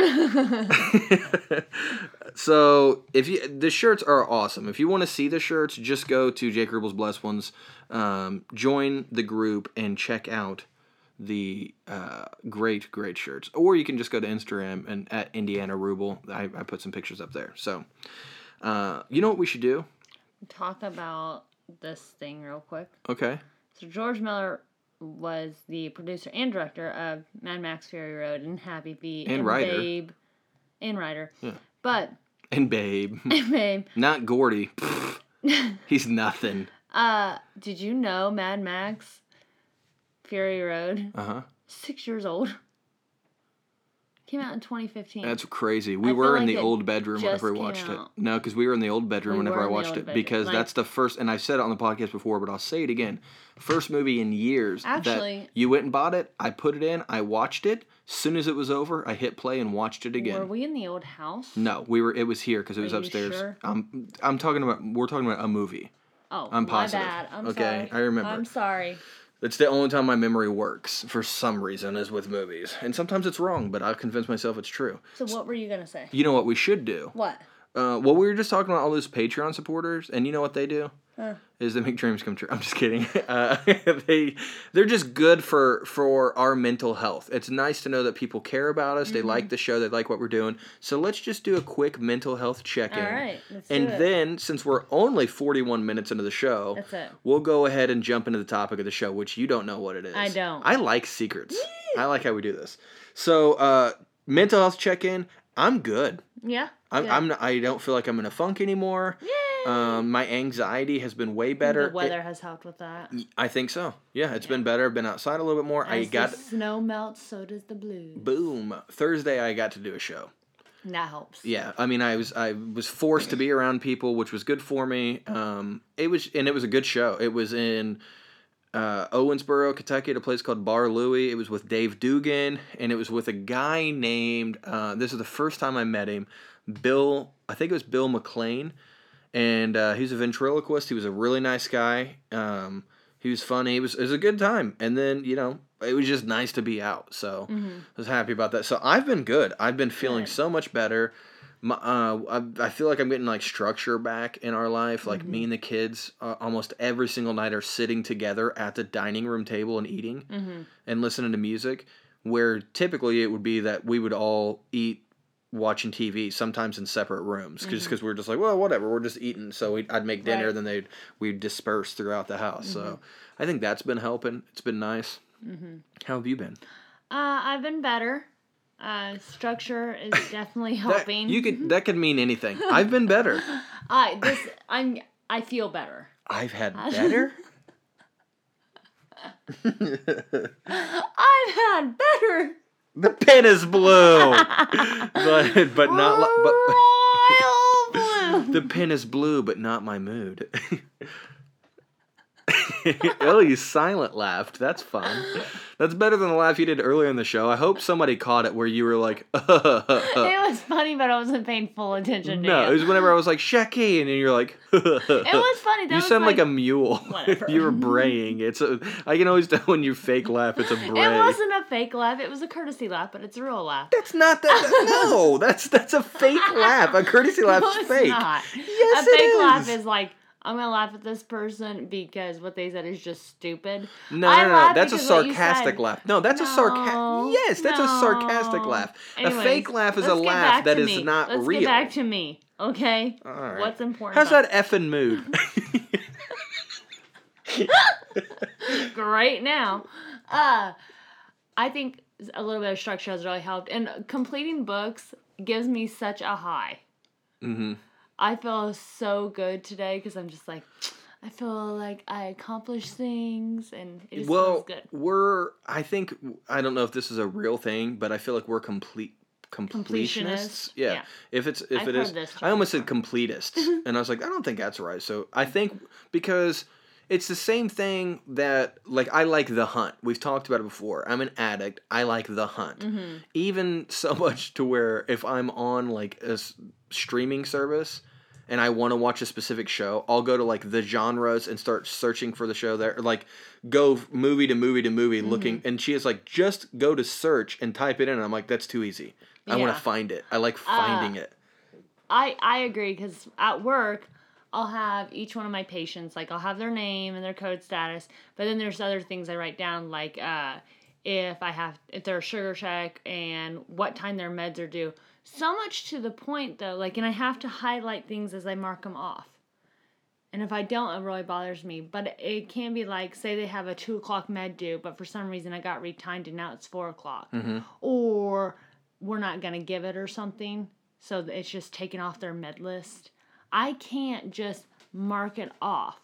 So, if you the shirts are awesome. If you want to see the shirts, just go to Jake Rubel's Blessed Ones, um, join the group, and check out the uh, great, great shirts. Or you can just go to Instagram and at Indiana Rubel. I, I put some pictures up there. So, uh, you know what we should do? Talk about this thing real quick. Okay. So George Miller was the producer and director of Mad Max Fury Road and Happy Feet and, and writer. Babe. And writer. Yeah. But. And Babe. And Babe. Not Gordy. He's nothing. Uh, did you know Mad Max Fury Road? Uh huh. Six years old. Came out in twenty fifteen. That's crazy. We I were in like the old bedroom whenever I watched out. it. No, because we were in the old bedroom we whenever I watched it. Bedroom. Because like, that's the first, and I've said it on the podcast before, but I'll say it again. First movie in years actually, that you went and bought it, I put it in, I watched it. As soon as it was over, I hit play and watched it again. Were we in the old house? No, we were. It was here because it was Are upstairs. You sure? I'm, I'm talking about, we're talking about a movie. Oh, I'm positive. My bad. I'm okay, sorry. Okay, I remember. I'm sorry. It's the only time my memory works, for some reason, is with movies. And sometimes it's wrong, but I convince myself it's true. So what were you going to say? You know what we should do? What? Uh, well, we were just talking about all those Patreon supporters, and you know what they do? Huh. Is they make dreams come true. I'm just kidding. Uh, they, they're just good for, for our mental health. It's nice to know that people care about us. Mm-hmm. They like the show. They like what we're doing. So let's just do a quick mental health check-in. All right. Let's do it. And then, since we're only forty-one minutes into the show, that's it. We'll go ahead and jump into the topic of the show, which you don't know what it is. I don't. I like secrets. Yee! I like how we do this. So, uh, mental health check-in, I'm good. Yeah. I'm, yeah. I'm not, I don't feel like I'm in a funk anymore. Yay! Um, my anxiety has been way better. The weather it, has helped with that. I think so. Yeah, it's yeah. been better. I've been outside a little bit more. As I got the snow melts, so does the blues. Boom. Thursday, I got to do a show. That helps. Yeah, I mean, I was I was forced to be around people, which was good for me. Um, it was and it was a good show. It was in uh, Owensboro, Kentucky, at a place called Bar Louie. It was with Dave Dugan, and it was with a guy named. Uh, this is the first time I met him. Bill, I think it was Bill McLean, and uh, he was a ventriloquist. He was a really nice guy. Um, he was funny. It was, it was a good time. And then, you know, it was just nice to be out. So mm-hmm. I was happy about that. So I've been good. I've been feeling good. So much better. My, uh, I, I feel like I'm getting like structure back in our life. Like mm-hmm. me and the kids uh, almost every single night are sitting together at the dining room table and eating mm-hmm. and listening to music, where typically it would be that we would all eat watching T V, sometimes in separate rooms, mm-hmm. just because we were just like, well, whatever, we're just eating. So we'd, I'd make dinner, right. then they'd we'd disperse throughout the house. Mm-hmm. So I think that's been helping. It's been nice. Mm-hmm. How have you been? Uh, I've been better. Uh, structure is definitely helping. That, you could that could mean anything. I've been better. I this I'm I feel better. I've had better. I've had better. The pen is blue, but but not li- but blue. The pen is blue, but not my mood. Oh, you silent laughed. That's fun. That's better than the laugh you did earlier in the show. I hope somebody caught it where you were like, uh, uh, uh. It was funny, but I wasn't paying full attention to no, you. No, it was whenever I was like, Shecky, and then you're like, uh, uh, it was funny. That you was sound like, like a mule. Whatever. You were braying. It's a, I can always tell when you fake laugh, it's a bray. It wasn't a fake laugh. It was a courtesy laugh, but it's a real laugh. That's not that. No, that's that's a fake laugh. A courtesy laugh is fake. Not. Yes, a it fake is. laugh is like, I'm going to laugh at this person because what they said is just stupid. No, I no, no. That's a sarcastic laugh. No, that's no, a sarcastic. Yes, that's no. a sarcastic laugh. Anyways, a fake laugh is a laugh that is me. not let's real. Let's get back to me, okay? All right. What's important? How's that effing mood? Great now. Uh, I think a little bit of structure has really helped. And completing books gives me such a high. Mm-hmm. I feel so good today because I'm just like, I feel like I accomplished things and it just well, feels good. Well, we're, I think, I don't know if this is a real thing, but I feel like we're complete completionists. Yeah. yeah. If it's, if I've it is, I almost said completists and I was like, I don't think that's right. So I think because it's the same thing that, like, I like The Hunt. We've talked about it before. I'm an addict. I like The Hunt. Mm-hmm. Even so much to where if I'm on like a streaming service and I want to watch a specific show, I'll go to like the genres and start searching for the show there. Like go movie to movie to movie mm-hmm. looking. And she is like, just go to search and type it in. And I'm like, that's too easy. I yeah. want to find it. I like finding uh, it. I, I agree because at work I'll have each one of my patients, like I'll have their name and their code status. But then there's other things I write down like uh, if I have, if they're a sugar check and what time their meds are due. So much to the point, though, like, and I have to highlight things as I mark them off. And if I don't, it really bothers me. But it can be like, say they have a two o'clock med due, but for some reason I got retimed and now it's four o'clock. Mm-hmm. Or we're not going to give it or something, so it's just taken off their med list. I can't just mark it off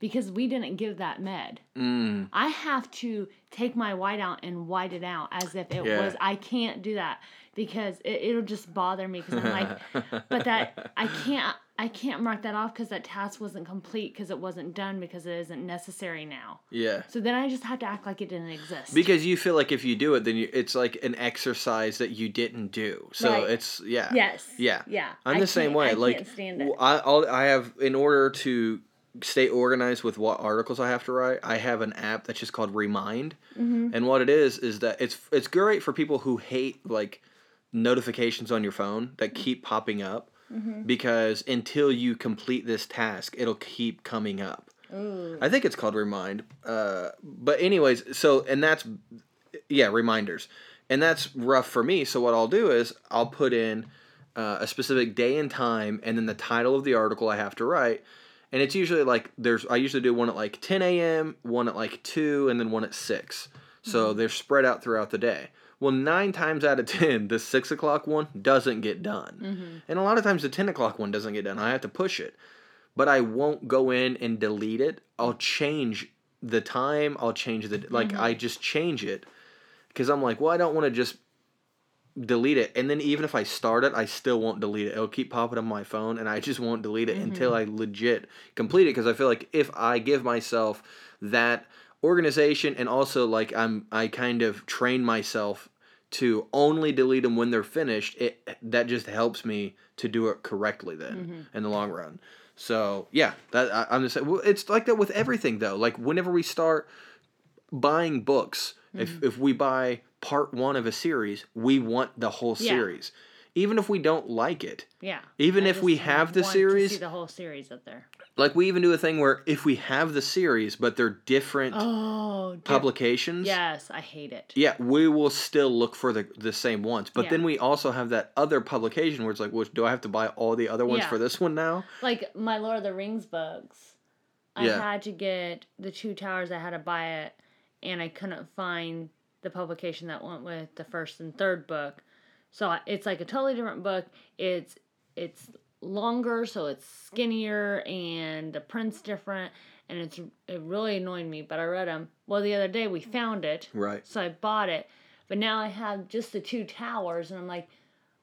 because we didn't give that med. Mm. I have to take my white out and white it out as if it yeah. was, I can't do that because it, it'll just bother me because I'm like, but that I can't, I can't mark that off because that task wasn't complete because it wasn't done because it isn't necessary now. Yeah. So then I just have to act like it didn't exist. Because you feel like if you do it, then you, it's like an exercise that you didn't do. So right. it's, yeah. Yes. Yeah. Yeah. I'm I the same way. I like, can't stand it. I, I'll, I have, in order to stay organized with what articles I have to write, I have an app that's just called Remind. Mm-hmm. And what it is, is that it's it's great for people who hate like notifications on your phone that keep popping up. Mm-hmm. Because until you complete this task, it'll keep coming up. Ooh. I think it's called Remind. Uh, but anyways, so, and that's, yeah, reminders. And that's rough for me. So what I'll do is I'll put in uh, a specific day and time and then the title of the article I have to write. And it's usually like, there's, I usually do one at like ten a.m., one at like two, and then one at six. Mm-hmm. So they're spread out throughout the day. Well, nine times out of ten, the six o'clock one doesn't get done. Mm-hmm. And a lot of times the ten o'clock one doesn't get done. I have to push it. But I won't go in and delete it. I'll change the time. I'll change the... Like, mm-hmm. I just change it. Because I'm like, well, I don't want to just delete it. And then even if I start it, I still won't delete it. It'll keep popping up on my phone, and I just won't delete it mm-hmm. until I legit complete it. Because I feel like if I give myself that... organization, and also like I'm I kind of train myself to only delete them when they're finished, it that just helps me to do it correctly then mm-hmm. in the long run. So yeah, that I, I'm just well, it's like that with everything though. Like whenever we start buying books, mm-hmm. if if we buy part one of a series, we want the whole yeah. series. Even if we don't like it. Yeah. Even I if we have the series. To see the whole series up there. Like we even do a thing where if we have the series, but they're different oh, publications. Yes, I hate it. Yeah, we will still look for the the same ones. But yeah. then we also have that other publication where it's like, well, do I have to buy all the other ones yeah. for this one now? Like my Lord of the Rings books. I yeah. had to get the Two Towers. I had to buy it. And I couldn't find the publication that went with the first and third book. So it's like a totally different book. It's it's longer, so it's skinnier, and the print's different, and it's it really annoyed me. But I read them. Well, the other day we found it, right? So I bought it, but now I have just the Two Towers, and I'm like,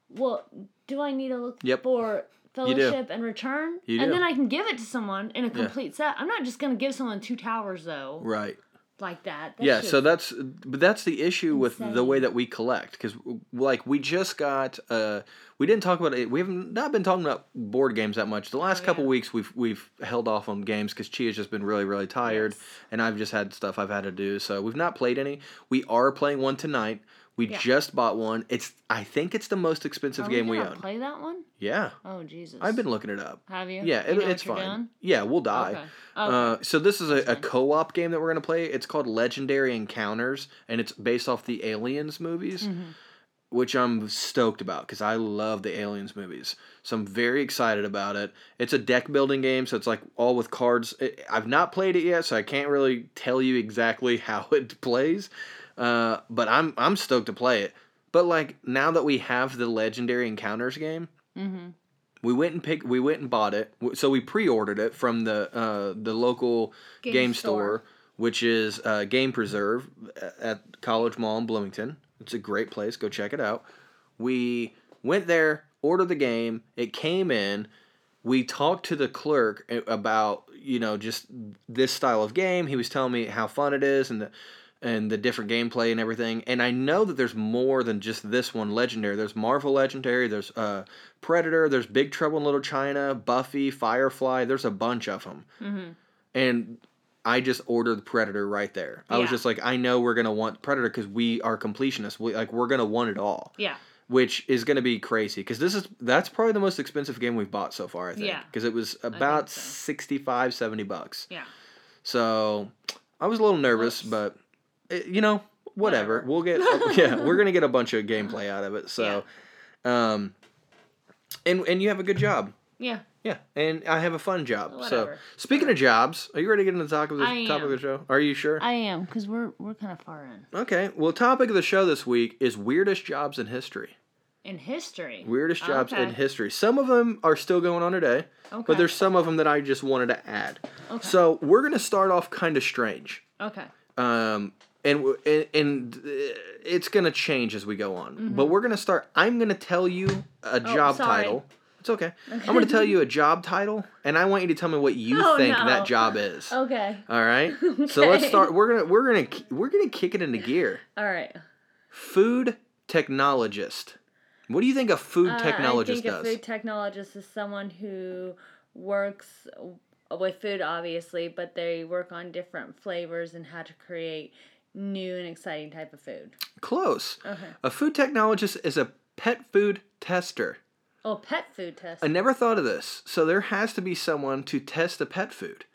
well, do I need to look yep. for Fellowship and Return? You do. And then I can give it to someone in a complete yeah. set. I'm not just gonna give someone Two Towers though, right? Like that. that yeah, so that's but that's the issue insane. With the way that we collect because like we just got uh we didn't talk about it. We have not been talking about board games that much. The last oh, yeah. couple weeks we've we've held off on games because Chia's just been really really tired yes. and I've just had stuff I've had to do. So we've not played any. We are playing one tonight. We yeah. just bought one. It's I think it's the most expensive Are we game we own. Play that one? Yeah. Oh Jesus! I've been looking it up. Have you? Yeah, you it, know it's what you're fine. Doing? Yeah, we'll die. Okay. Okay. Uh, so this is a, a co-op game that we're gonna play. It's called Legendary Encounters, and it's based off the Aliens movies, mm-hmm. which I'm stoked about because I love the Aliens movies. So I'm very excited about it. It's a deck building game, so it's like all with cards. It, I've not played it yet, so I can't really tell you exactly how it plays. Uh, but I'm I'm stoked to play it. But like now that we have the Legendary Encounters game, mm-hmm. we went and picked, we went and bought it. So we pre-ordered it from the uh, the local game, game store, store, which is uh, Game Preserve at College Mall in Bloomington. It's a great place. Go check it out. We went there, ordered the game. It came in. We talked to the clerk about you know just this style of game. He was telling me how fun it is and the. and the different gameplay and everything. And I know that there's more than just this one Legendary. There's Marvel Legendary, there's uh, Predator, there's Big Trouble in Little China, Buffy, Firefly. There's a bunch of them. Mm-hmm. And I just ordered Predator right there. I yeah. was just like, I know we're going to want Predator because we are completionists. We, like, we're going to want it all. Yeah. Which is going to be crazy because this is that's probably the most expensive game we've bought so far, I think. Yeah. Because it was about so. sixty-five, seventy bucks. Yeah. So I was a little nervous, Oops. but... You know, whatever. We'll get, yeah, we're going to get a bunch of gameplay out of it. So, yeah. um, and and you have a good job. Yeah. Yeah. And I have a fun job. Whatever. So, speaking of jobs, are you ready to get into the topic of the, topic of the show? Are you sure? I am, because we're, we're kind of far in. Okay. Well, topic of the show this week is weirdest jobs in history. In history? Weirdest jobs okay. in history. Some of them are still going on today, okay. but there's some of them that I just wanted to add. Okay. So, we're going to start off kind of strange. Okay. Um... And and, and it's going to change as we go on. Mm-hmm. But we're going to start. I'm going to tell you a job oh, title. It's okay. okay. I'm going to tell you a job title, and I want you to tell me what you oh, think no. that job is. Okay. All right. Okay. So let's start. We're gonna we're gonna we're gonna kick it into gear. All right. Food technologist. What do you think a food uh, technologist I think does? A food technologist is someone who works with food, obviously, but they work on different flavors and how to create new and exciting type of food. Close. Okay. A food technologist is a pet food tester. Oh, pet food tester. I never thought of this. So there has to be someone to test the pet food.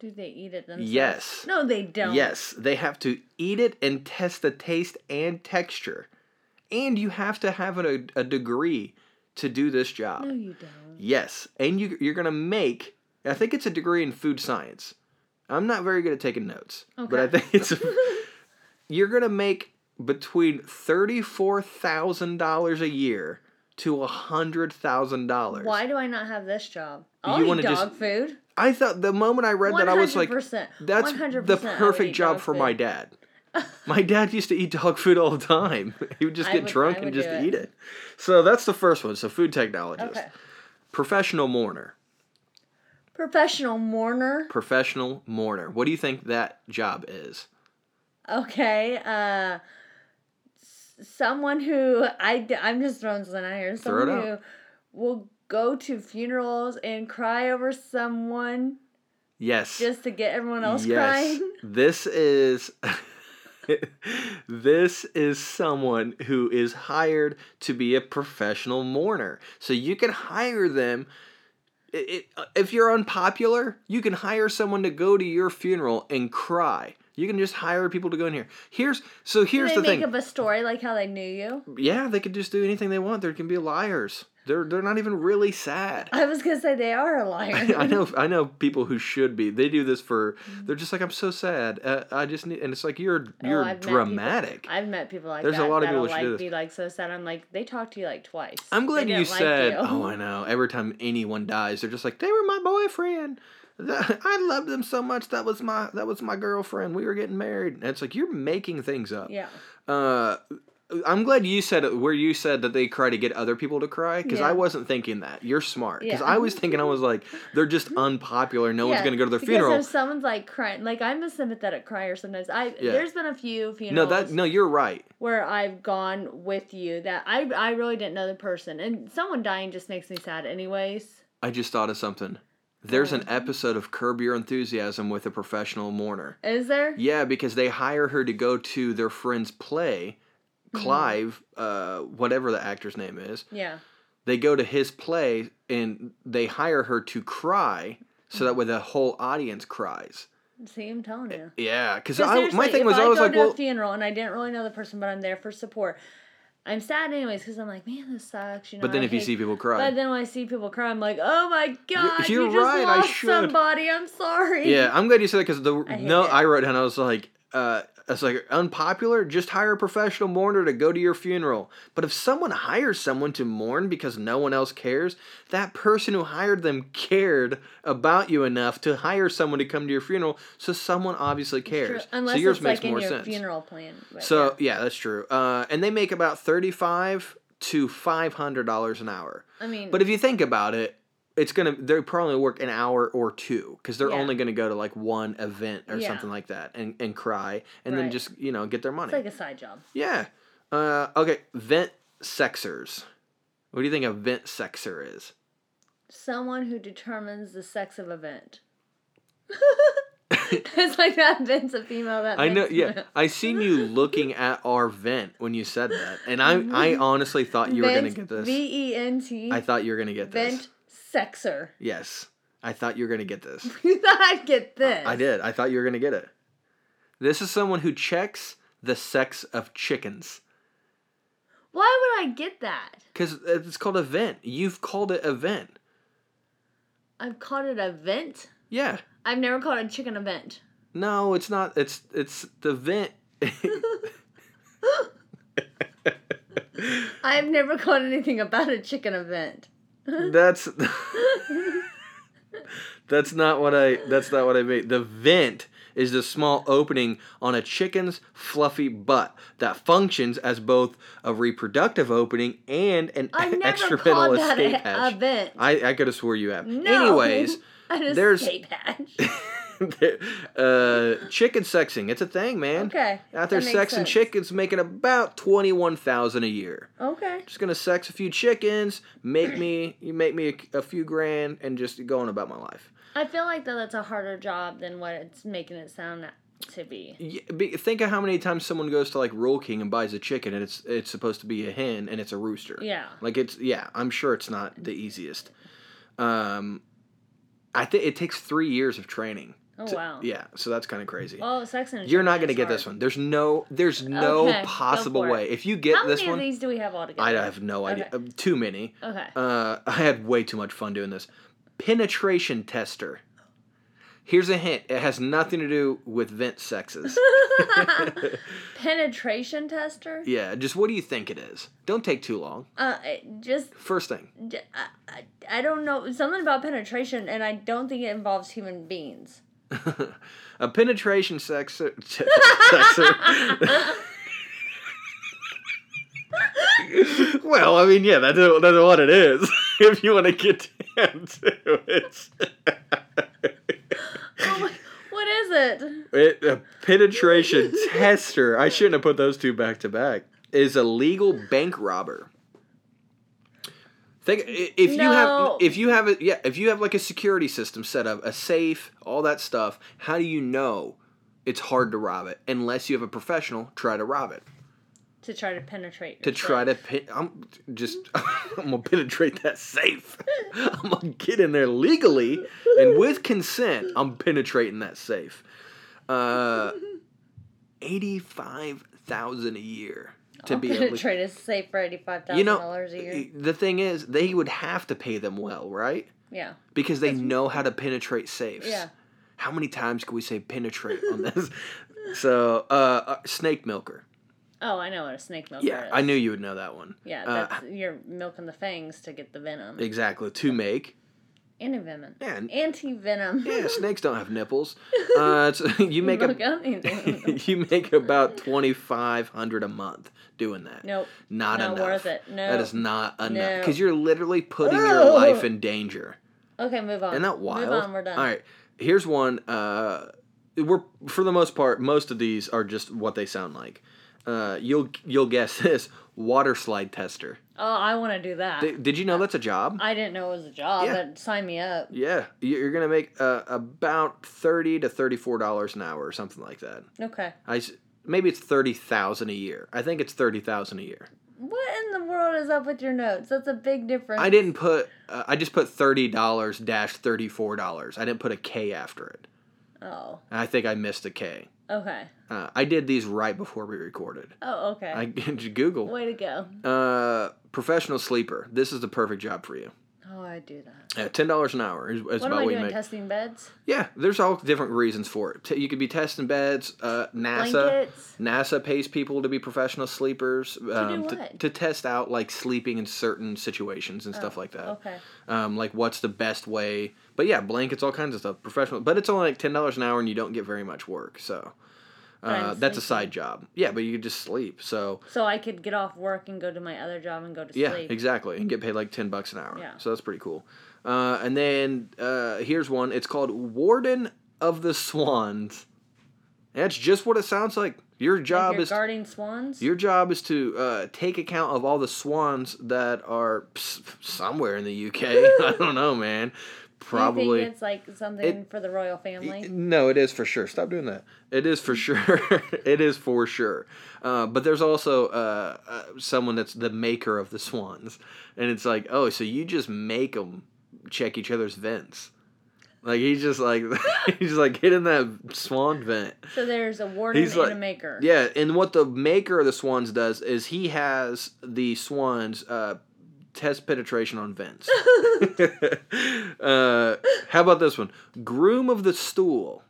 Do they eat it themselves? Yes. No, they don't. Yes, they have to eat it and test the taste and texture. And you have to have a, a degree to do this job. No, you don't. Yes, and you, you're going to make... I think it's a degree in food science. I'm not very good at taking notes. Okay. But I think it's... A, you're going to make between thirty-four thousand dollars a year to one hundred thousand dollars. Why do I not have this job? I'll you eat dog just, food. I thought the moment I read one hundred percent, that, I was like, that's one hundred percent the perfect job for food. My dad. My dad used to eat dog food all the time. He would just get would, drunk and just it. eat it. So that's the first one. So food technologist. Okay. Professional mourner. Professional mourner? Professional mourner. What do you think that job is? Okay, uh... someone who, I, I'm just throwing something out here. Someone Throw it out. who will go to funerals and cry over someone. Yes. Just to get everyone else yes. crying. This is, this is someone who is hired to be a professional mourner. So you can hire them. It, it, if you're unpopular, you can hire someone to go to your funeral and cry. You can just hire people to go in here. Here's so here's the thing. They make up a story like how they knew you. Yeah, they could just do anything they want. They can be liars. They're they're not even really sad. I was gonna say they are a liar. I, I know I know people who should be. They do this for. They're just like, I'm so sad. Uh, I just need, and it's like you're you're oh, I've dramatic. Met people, I've met people like There's that. There's a lot of people like, who should be like so sad. I'm like, they talk to you like twice. I'm glad you said. Like you. Oh, I know. Every time anyone dies, they're just like, they were my boyfriend. I loved them so much. That was my that was my girlfriend. We were getting married. And it's like you're making things up. Yeah. Uh, I'm glad you said it where you said that they try to get other people to cry because yeah. I wasn't thinking that. You're smart because yeah. I was thinking I was like they're just unpopular. No yeah. one's gonna go to their because funeral. If someone's like crying, like I'm a sympathetic crier sometimes. I yeah. there's been a few funerals. No, that no, you're right. Where I've gone with you that I I really didn't know the person and someone dying just makes me sad anyways. I just thought of something. There's an episode of Curb Your Enthusiasm with a professional mourner. Is there? Yeah, because they hire her to go to their friend's play, Clive, uh, whatever the actor's name is. Yeah. They go to his play, and they hire her to cry, so that way the whole audience cries. See, I'm telling you. Yeah, because my thing was I was like, well... if I go to a funeral, and I didn't really know the person, but I'm there for support... I'm sad anyways because I'm like, man, this sucks. You know. But then I if hate... you see people cry. But then when I see people cry, I'm like, oh my God, you're, you're you just right, lost I should. somebody. I'm sorry. Yeah, I'm glad you said that because the I no, it. I wrote down. I was like, uh, I was like, unpopular. Just hire a professional mourner to go to your funeral. But if someone hires someone to mourn because no one else cares, that person who hired them cared about you enough to hire someone to come to your funeral. So someone obviously cares. Unless so yours it's makes like more in your sense. Funeral plan. So yeah. yeah, that's true. Uh, and they make about thirty-five to five hundred dollars an hour. I mean, but if you think about it. It's gonna. They probably work an hour or two because they're yeah. only gonna go to like one event or yeah. something like that and, and cry and right. then just you know get their money. It's like a side job. Yeah. Uh, okay. Vent sexers. What do you think a vent sexer is? Someone who determines the sex of a vent. It's like that vent's a female. That I know. Yeah. Male. I seen you looking at our vent when you said that, and I I honestly thought you vent, were gonna get this. V E N T. I thought you were gonna get this. Vent. Sexer. Yes. I thought you were going to get this. You thought I'd get this. I, I did. I thought you were going to get it. This is someone who checks the sex of chickens. Why would I get that? Because it's called a vent. You've called it a vent. I've called it a vent? Yeah. I've never called it a chicken event. No, it's not. It's it's the vent. I've never called anything about a chicken event. That's that's not what I that's not what I mean. The vent is the small opening on a chicken's fluffy butt that functions as both a reproductive opening and an I've never excremental escape that hatch. Event. I, I could have swore you have. No, anyways, an there's escape hatch. uh, chicken sexing. It's a thing, man. Okay. Out there sexing sense. Chickens, making about twenty-one thousand dollars a year. Okay. Just going to sex a few chickens, make me, you make me a, a few grand, and just go on about my life. I feel like, though, that's a harder job than what it's making it sound to be. Yeah, be think of how many times someone goes to, like, Rule King and buys a chicken, and it's it's supposed to be a hen, and it's a rooster. Yeah. Like, it's, yeah, I'm sure it's not the easiest. Um, I think it takes three years of training. Oh, to, wow. Yeah, so that's kind of crazy. Oh, sex and you're not going to get hard. This one. There's no there's no okay, possible way. If you get how this one... How many of these do we have all together? I have no idea. Okay. Uh, too many. Okay. Uh, I had way too much fun doing this. Penetration tester. Here's a hint. It has nothing to do with vent sexes. Penetration tester? Yeah, just what do you think it is? Don't take too long. Uh, just... First thing. Just, I, I don't know. Something about penetration, and I don't think it involves human beings. A penetration sexer... T- sexer. Well, I mean, yeah, that's, that's what it is. If you want to get down to it. Oh my, what is it? It a penetration tester. I shouldn't have put those two back to back. Is a legal bank robber. Think if no. you have if you have a, yeah if you have like a security system set up, a safe, all that stuff. How do you know it's hard to rob it unless you have a professional try to rob it? To try to penetrate yourself. To try to... Pe- I'm just... I'm going to penetrate that safe. I'm going to get in there legally, and with consent, I'm penetrating that safe. Uh, eighty-five thousand dollars a year to I'll be able to... penetrate a safe for eighty-five thousand dollars you know, a year. The thing is, they would have to pay them well, right? Yeah. Because they That's know how to penetrate safes. Yeah. How many times can we say penetrate on this? So, uh, snake milker. Oh, I know what a snake milker yeah, is. Yeah, I knew you would know that one. Yeah, that's, uh, you're milking the fangs to get the venom. Exactly, to make... Anti-venom. Yeah. Anti-venom. Yeah, snakes don't have nipples. Uh, so you make a, you make about twenty-five hundred dollars a month doing that. Nope. Not, not enough. Not worth it. No. That is not enough. Because no. you're literally putting oh. your life in danger. Okay, move on. Isn't that wild? Move on, we're done. All right, here's one. Uh, we're for the most part, most of these are just what they sound like. Uh, you'll you'll guess this, water slide tester. Oh, I want to do that. Did, did you know that's a job? I didn't know it was a job, yeah. But sign me up. Yeah, you're going to make uh, about thirty to thirty-four dollars an hour or something like that. Okay. I, maybe it's thirty thousand dollars a year. I think it's thirty thousand dollars a year. What in the world is up with your notes? That's a big difference. I didn't put, uh, I just put thirty dollars dash thirty-four dollars. I didn't put a K after it. Oh. I think I missed a K. Okay. Uh, I did these right before we recorded. Oh, okay. I Google. Way to go. Uh, professional sleeper. This is the perfect job for you. Oh, I do that. Yeah, ten dollars an hour is, is what about am I what doing? Testing beds. Yeah, there's all different reasons for it. You could be testing beds. Uh, NASA. Blankets. NASA pays people to be professional sleepers. Um, to do what? To, to test out like sleeping in certain situations and oh, stuff like that. Okay. Um, like what's the best way? But yeah, blankets, all kinds of stuff. Professional, but it's only like ten dollars an hour, and you don't get very much work. So. Uh, that's a side job. Yeah, but you could just sleep. So So I could get off work and go to my other job and go to yeah, sleep. Yeah, exactly. And get paid like ten bucks an hour. Yeah. So that's pretty cool. Uh, and then uh, here's one. It's called Warden of the Swans. And that's just what it sounds like. Your job like you're is guarding swans? Your job is to uh, take account of all the swans that are pss, somewhere in the U K. I don't know, man. Probably. Do you think it's like something it, for the royal family? No, it is for sure. Stop doing that. It is for sure. It is for sure. Uh, but there's also uh, uh, someone that's the maker of the swans. And it's like, oh, so you just make them check each other's vents. Like, he's just like, he's like, get in that swan vent. So there's a warden he's and like, a maker. Yeah, and what the maker of the swans does is he has the swans... Uh, test penetration on vents. uh, how about this one? Groom of the stool.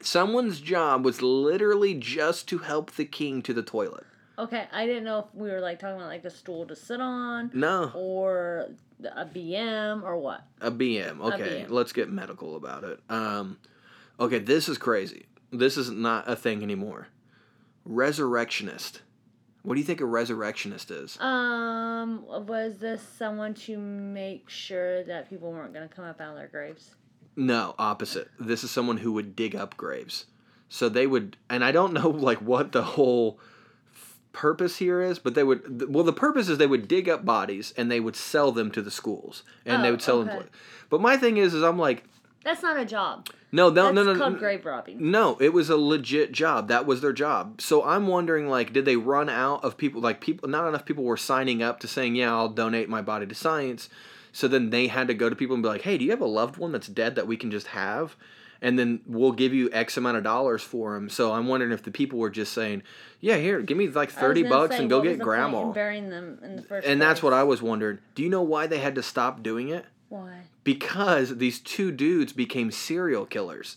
Someone's job was literally just to help the king to the toilet. Okay, I didn't know if we were like talking about like a stool to sit on. No. Or a B M or what? A B M. Okay, a B M. Let's get medical about it. Um, Okay, this is crazy. This is not a thing anymore. Resurrectionist. What do you think a resurrectionist is? Um, was this someone to make sure that people weren't going to come up out of their graves? No, opposite. This is someone who would dig up graves. So they would, and I don't know like what the whole f- purpose here is, but they would, well, the purpose is they would dig up bodies and they would sell them to the schools and oh, they would sell okay. them. To, but my thing is, is I'm like, that's not a job. No, no, That's no, no, no. called grave robbing. No, it was a legit job. That was their job. So I'm wondering, like, did they run out of people? Like, people, not enough people were signing up to saying, yeah, I'll donate my body to science. So then they had to go to people and be like, hey, do you have a loved one that's dead that we can just have? And then we'll give you X amount of dollars for him. So I'm wondering if the people were just saying, yeah, here, give me like thirty bucks say, and go get grandma. Burying them in the first place. And that's what I was wondering. Do you know why they had to stop doing it? Why? Because these two dudes became serial killers.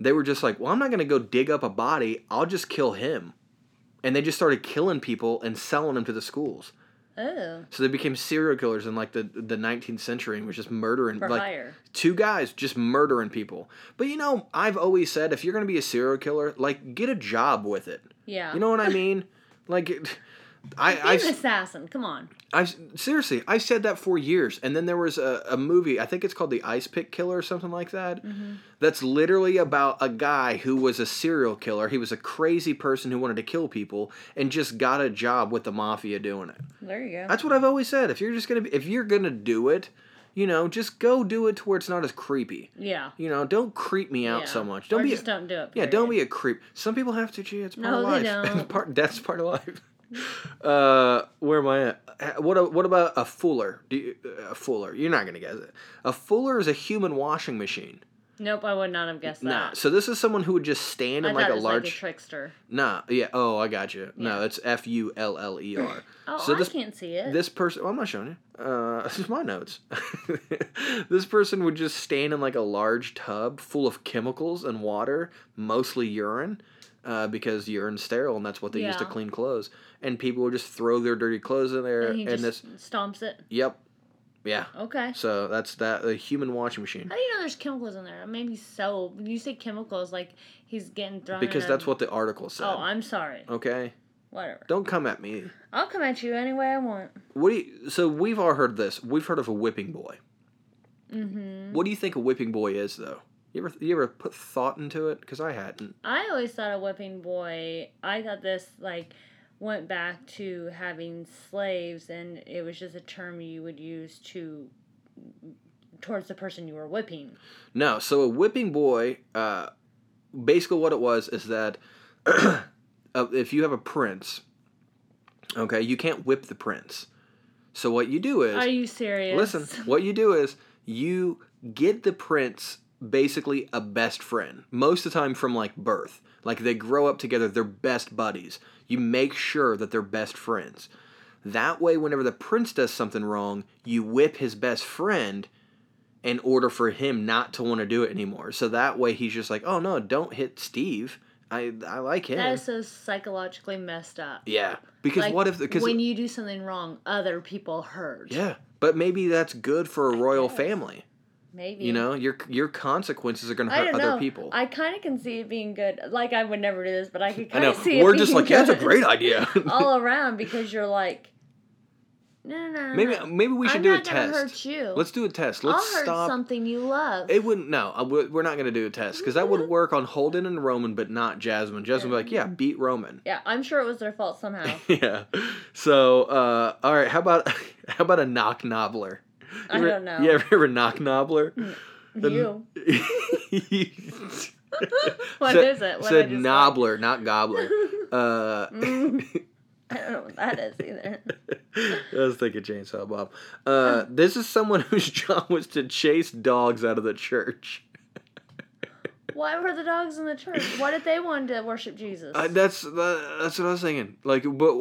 They were just like, well, I'm not going to go dig up a body. I'll just kill him. And they just started killing people and selling them to the schools. Oh. So they became serial killers in like the, the nineteenth century and was just murdering. For like hire. Two guys just murdering people. But you know, I've always said if you're going to be a serial killer, like get a job with it. Yeah. You know what I mean? Like... It, I, I've, an assassin, come on. I seriously, I said that for years, and then there was a, a movie. I think it's called The Ice Pick Killer or something like that. Mm-hmm. That's literally about a guy who was a serial killer. He was a crazy person who wanted to kill people and just got a job with the mafia doing it. There you go. That's what I've always said. If you're just gonna be, if you're gonna do it, you know, just go do it to where it's not as creepy. Yeah. You know, don't creep me out yeah. so much. Don't or be just a, don't do it. Period. Yeah, don't be a creep. Some people have to. Gee, it's part no, of life. No, they don't. part, that's part of life. Uh, where am I at? What, what about a fooler? Do you, a fooler. You're not going to guess it. A fooler is a human washing machine. Nope, I would not have guessed that. Nah, so this is someone who would just stand in I like a large... Like a trickster. Nah, yeah, oh, I got you. Yeah. No, it's F U L L E R. oh, so this, I can't see it. This person... Well, I'm not showing you. Uh, this is my notes. This person would just stand in like a large tub full of chemicals and water, mostly urine. Uh, because urine's sterile, and that's what they yeah. use to clean clothes. And people would just throw their dirty clothes in there, and, he and just this stomps it. Yep. Yeah. Okay. So that's that the human washing machine. How do you know there's chemicals in there? Maybe soap. When you say chemicals, like he's getting thrown. Because in that's a... what the article said. Oh, I'm sorry. Okay. Whatever. Don't come at me. I'll come at you any way I want. What do you? So we've all heard this. We've heard of a whipping boy. Mm-hmm. What do you think a whipping boy is, though? You ever you ever put thought into it? Because I hadn't. I always thought a whipping boy, I thought this, like, went back to having slaves, and it was just a term you would use to towards the person you were whipping. No, so a whipping boy, uh, basically what it was is that if you have a prince, okay, you can't whip the prince. So what you do is... Are you serious? Listen, what you do is you get the prince... basically a best friend most of the time from like birth, like they grow up together, they're best buddies. You make sure that they're best friends. That way whenever the prince does something wrong, you whip his best friend in order for him not to want to do it anymore. So that way he's just like, oh no, don't hit Steve, I I like him. That is so psychologically messed up. Yeah, because like, what if because when you do something wrong, other people hurt. Yeah, but maybe that's good for a I royal guess. family. Maybe. You know, your your consequences are going to hurt other people. I kind of can see it being good. Like, I would never do this, but I could kind of see it being good. We're just like, yeah, that's a great idea. All around, because you're like, no, no, no. Maybe, no. maybe we should I'm do a test. I'm not going to hurt you. Let's do a test. Let's I'll hurt stop. something you love. It wouldn't, no, I w- we're not going to do a test, because that would work on Holden and Roman, but not Jasmine. Jasmine would be like, yeah, beat Roman. Yeah, I'm sure it was their fault somehow. Yeah. So, uh, all right, how about how about a knock knobbler? You I ever, don't know. You ever knock knobbler? You. What said, is it? What said knobbler, like? Not gobbler. Uh, mm, I don't know what that is either. I was thinking Chainsaw Bob. Uh, this is someone whose job was to chase dogs out of the church. Why were the dogs in the church? Why did they want to worship Jesus? Uh, that's uh, that's what I was thinking. Like, but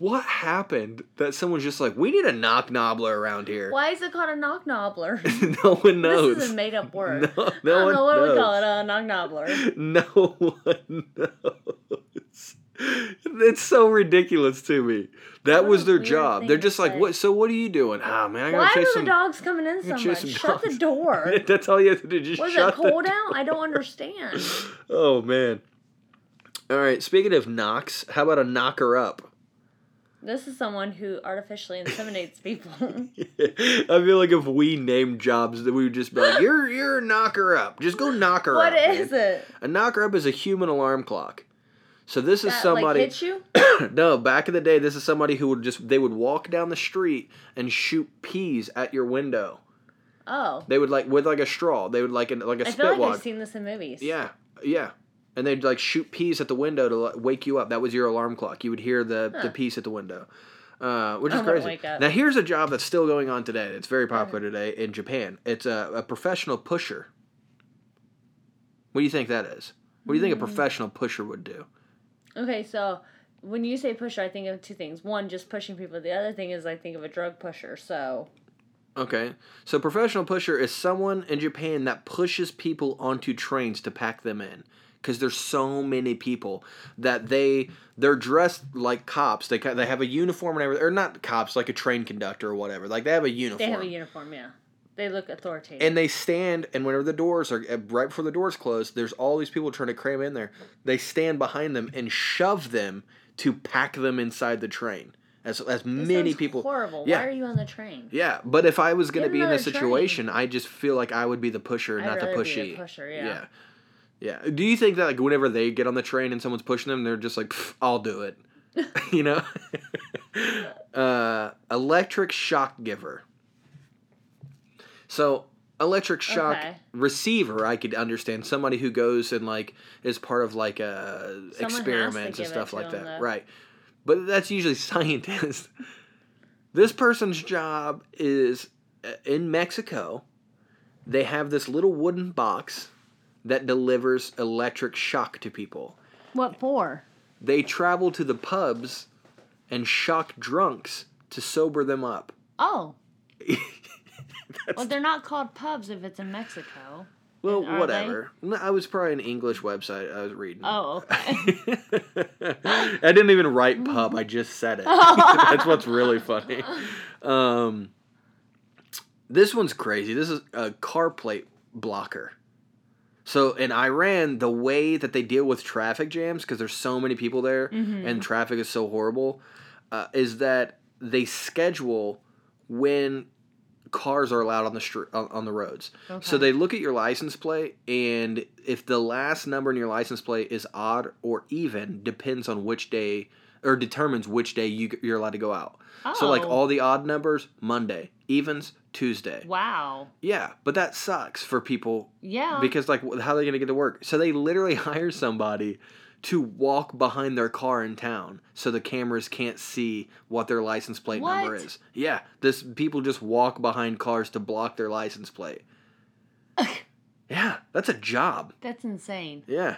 what happened that someone's just like, we need a knock knobbler around here? Why is it called a knock knobbler? No one knows. This is a made up word. No, no I don't know what knows. We call it a knock knobbler. No one knows. It's so ridiculous to me. That what was their job. They're just like, "What? So what are you doing?" Ah, man, I gotta Why chase are some, the dogs coming in so much? Shut dogs. the door. That's all you have to do. Just was shut it cold the out? Door. I don't understand. Oh man. All right. Speaking of knocks, how about a knocker up? This is someone who artificially inseminates people. I feel like if we named jobs, that we would just be like, "You're you're a knocker up. Just go knock her what up." What is man. it? A knocker up is a human alarm clock. So this that, is somebody. Like, hit you? No, back in the day, this is somebody who would just they would walk down the street and shoot peas at your window. Oh. They would like with like a straw. They would like an, like a spitwad. I spit feel like wad. I've seen this in movies. Yeah, yeah, and they'd like shoot peas at the window to like, wake you up. That was your alarm clock. You would hear the huh. the peas at the window, uh, which is I crazy. Wake up. Now here's a job that's still going on today. It's very popular today in Japan. It's a, a professional pusher. What do you think that is? What do you think mm. a professional pusher would do? Okay, so when you say pusher, I think of two things. One, just pushing people. The other thing is I think of a drug pusher, so... Okay, so professional pusher is someone in Japan that pushes people onto trains to pack them in. Because there's so many people that they, they're dressed like cops. They they have a uniform and everything. Or not cops, like a train conductor or whatever. Like, they have a uniform. They have a uniform, yeah. They look authoritative. And they stand, and whenever the doors are, right before the doors close, there's all these people trying to cram in there. They stand behind them and shove them to pack them inside the train. As as many people. Horrible. Yeah. Why are you on the train? Yeah, but if I was going to be in this situation, train. I just feel like I would be the pusher, I'd not the pushy. Be the pusher, yeah. yeah. Yeah. Do you think that like whenever they get on the train and someone's pushing them, they're just like, I'll do it. You know? uh, electric shock giver. So, electric shock okay. receiver, I could understand. Somebody who goes and, like, is part of, like, uh, experiments and stuff like that. Though. Right. But that's usually scientists. This person's job is, uh, in Mexico, they have this little wooden box that delivers electric shock to people. What for? They travel to the pubs and shock drunks to sober them up. Oh. That's well, they're not called pubs if it's in Mexico. Well, whatever. No, I was probably an English website I was reading. Oh, okay. I didn't even write pub. I just said it. That's what's really funny. Um, this one's crazy. This is a car plate blocker. So in Iran, the way that they deal with traffic jams, because there's so many people there mm-hmm. and traffic is so horrible, uh, is that they schedule when... cars are allowed on the str- on the roads. Okay. So they look at your license plate, and if the last number in your license plate is odd or even, depends on which day, or determines which day you, you're allowed to go out. Oh. So like all the odd numbers, Monday. Evens, Tuesday. Wow. Yeah, but that sucks for people. Yeah. Because like how are they going to get to work? So they literally hire somebody to walk behind their car in town so the cameras can't see what their license plate what? number is. Yeah, this people just walk behind cars to block their license plate. Yeah, that's a job. That's insane. Yeah.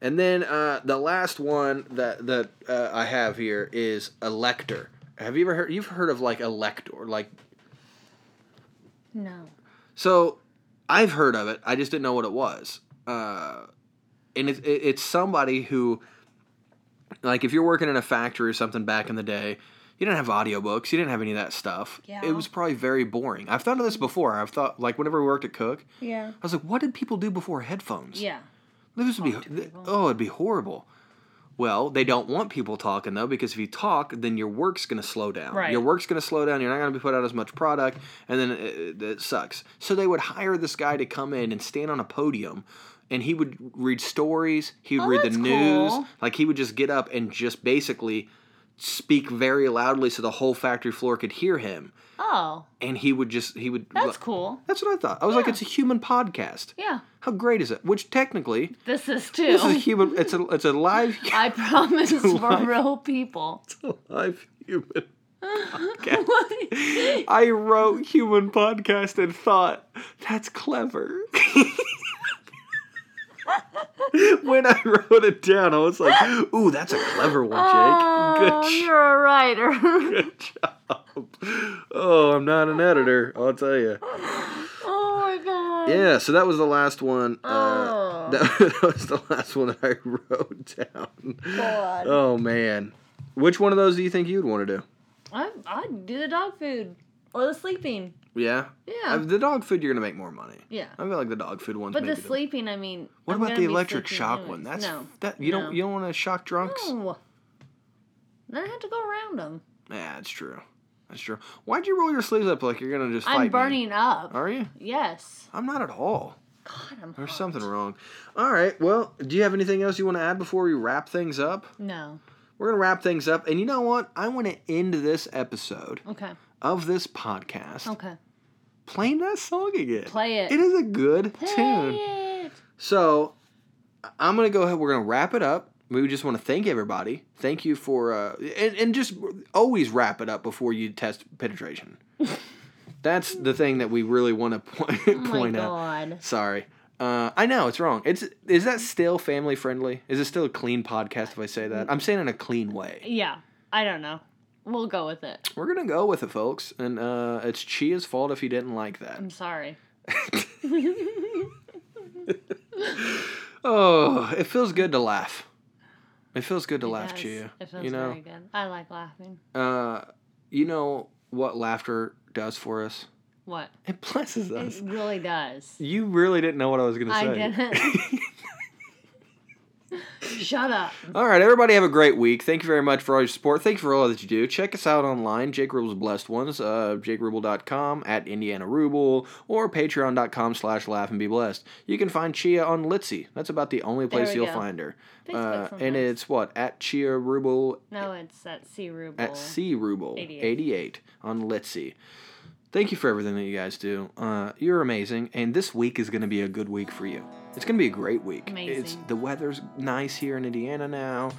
And then uh, the last one that that uh, I have here is elector. Have you ever heard you've heard of like elector like No. So, I've heard of it. I just didn't know what it was. Uh And it, it, it's somebody who, like, if you're working in a factory or something back in the day, you didn't have audiobooks. You didn't have any of that stuff. Yeah. It was probably very boring. I've thought of this before. I've thought, like, whenever we worked at Cook, yeah. I was like, what did people do before headphones? Yeah. This would Talk be, oh, it'd be horrible. Well, they don't want people talking, though, because if you talk, then your work's going to slow down. Right. Your work's going to slow down. You're not going to be put out as much product, and then it, it sucks. So they would hire this guy to come in and stand on a podium. And he would read stories, he would oh, read the news, cool. like he would just get up and just basically speak very loudly so the whole factory floor could hear him. Oh. And he would just, he would... That's like, cool. That's what I thought. I was yeah. like, it's a human podcast. Yeah. How great is it? Which technically... This is too. This is a human, it's a, it's a live... I promise it's for live, real people. It's a live human podcast. I wrote human podcast and thought, that's clever. When I wrote it down, I was like, ooh, that's a clever one, Jake. Oh, Good you're a writer. Good job. Oh, I'm not an editor, I'll tell you. Oh, my God. Yeah, so that was the last one. Oh. Uh, That, that was the last one that I wrote down. God. Oh, man. Which one of those do you think you'd want to do? I, I'd do the dog food or the sleeping. Yeah? Yeah. The dog food, you're going to make more money. Yeah. I feel like the dog food one's But the sleeping, the... I mean... What I'm about the electric shock anyways. One? That's, no. That, you no. don't You don't want to shock drunks? No. Then I have to go around them. Yeah, that's true. That's true. Why'd you roll your sleeves up like you're going to just fight I'm burning me? Up. Are you? Yes. I'm not at all. God, I'm There's hot. Something wrong. All right. Well, do you have anything else you want to add before we wrap things up? No. We're going to wrap things up. And you know what? I want to end this episode okay. of this podcast. Okay. Playing that song again. Play it. It is a good Play tune. It. So I'm going to go ahead. We're going to wrap it up. We just want to thank everybody. Thank you for... Uh, and, and just always wrap it up before you test penetration. That's the thing that we really want to point, oh point out. Oh, my God. Sorry. Uh, I know, it's wrong. It's Is that still family-friendly? Is it still a clean podcast if I say that? I'm saying it in a clean way. Yeah. I don't know. We'll go with it. We're going to go with it, folks. And uh, it's Chia's fault if you didn't like that. I'm sorry. Oh, it feels good to laugh. It feels good to it laugh, does. Chia. It feels you know? very good. I like laughing. Uh, you know what laughter does for us? What? It blesses us. It really does. You really didn't know what I was going to say. I didn't. Shut up. All right, everybody have a great week. Thank you very much for all your support. Thank you for all that you do. Check us out online, Jake Rubel's Blessed Ones, uh, jake rubel dot com, at Indiana Rubel, or patreon dot com slash laugh and be blessed. You can find Chia on Litzy. That's about the only place you'll go. find her. Uh, and it's what? At Chia Rubel. No, it's at C Rubel. At C Rubel eighty-eight on Litzy. Thank you for everything that you guys do. Uh, you're amazing, and this week is going to be a good week for you. It's going to be a great week. Amazing. It's, the weather's nice here in Indiana now.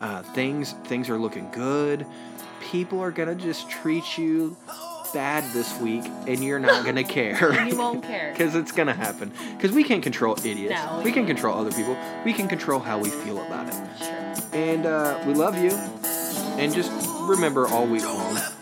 Uh, things things are looking good. People are going to just treat you bad this week, and you're not going to care. And you won't care. Because it's going to happen. Because we can't control idiots. No, we we can control other people. We can control how we feel about it. Sure. And uh, we love you. And just remember all week long.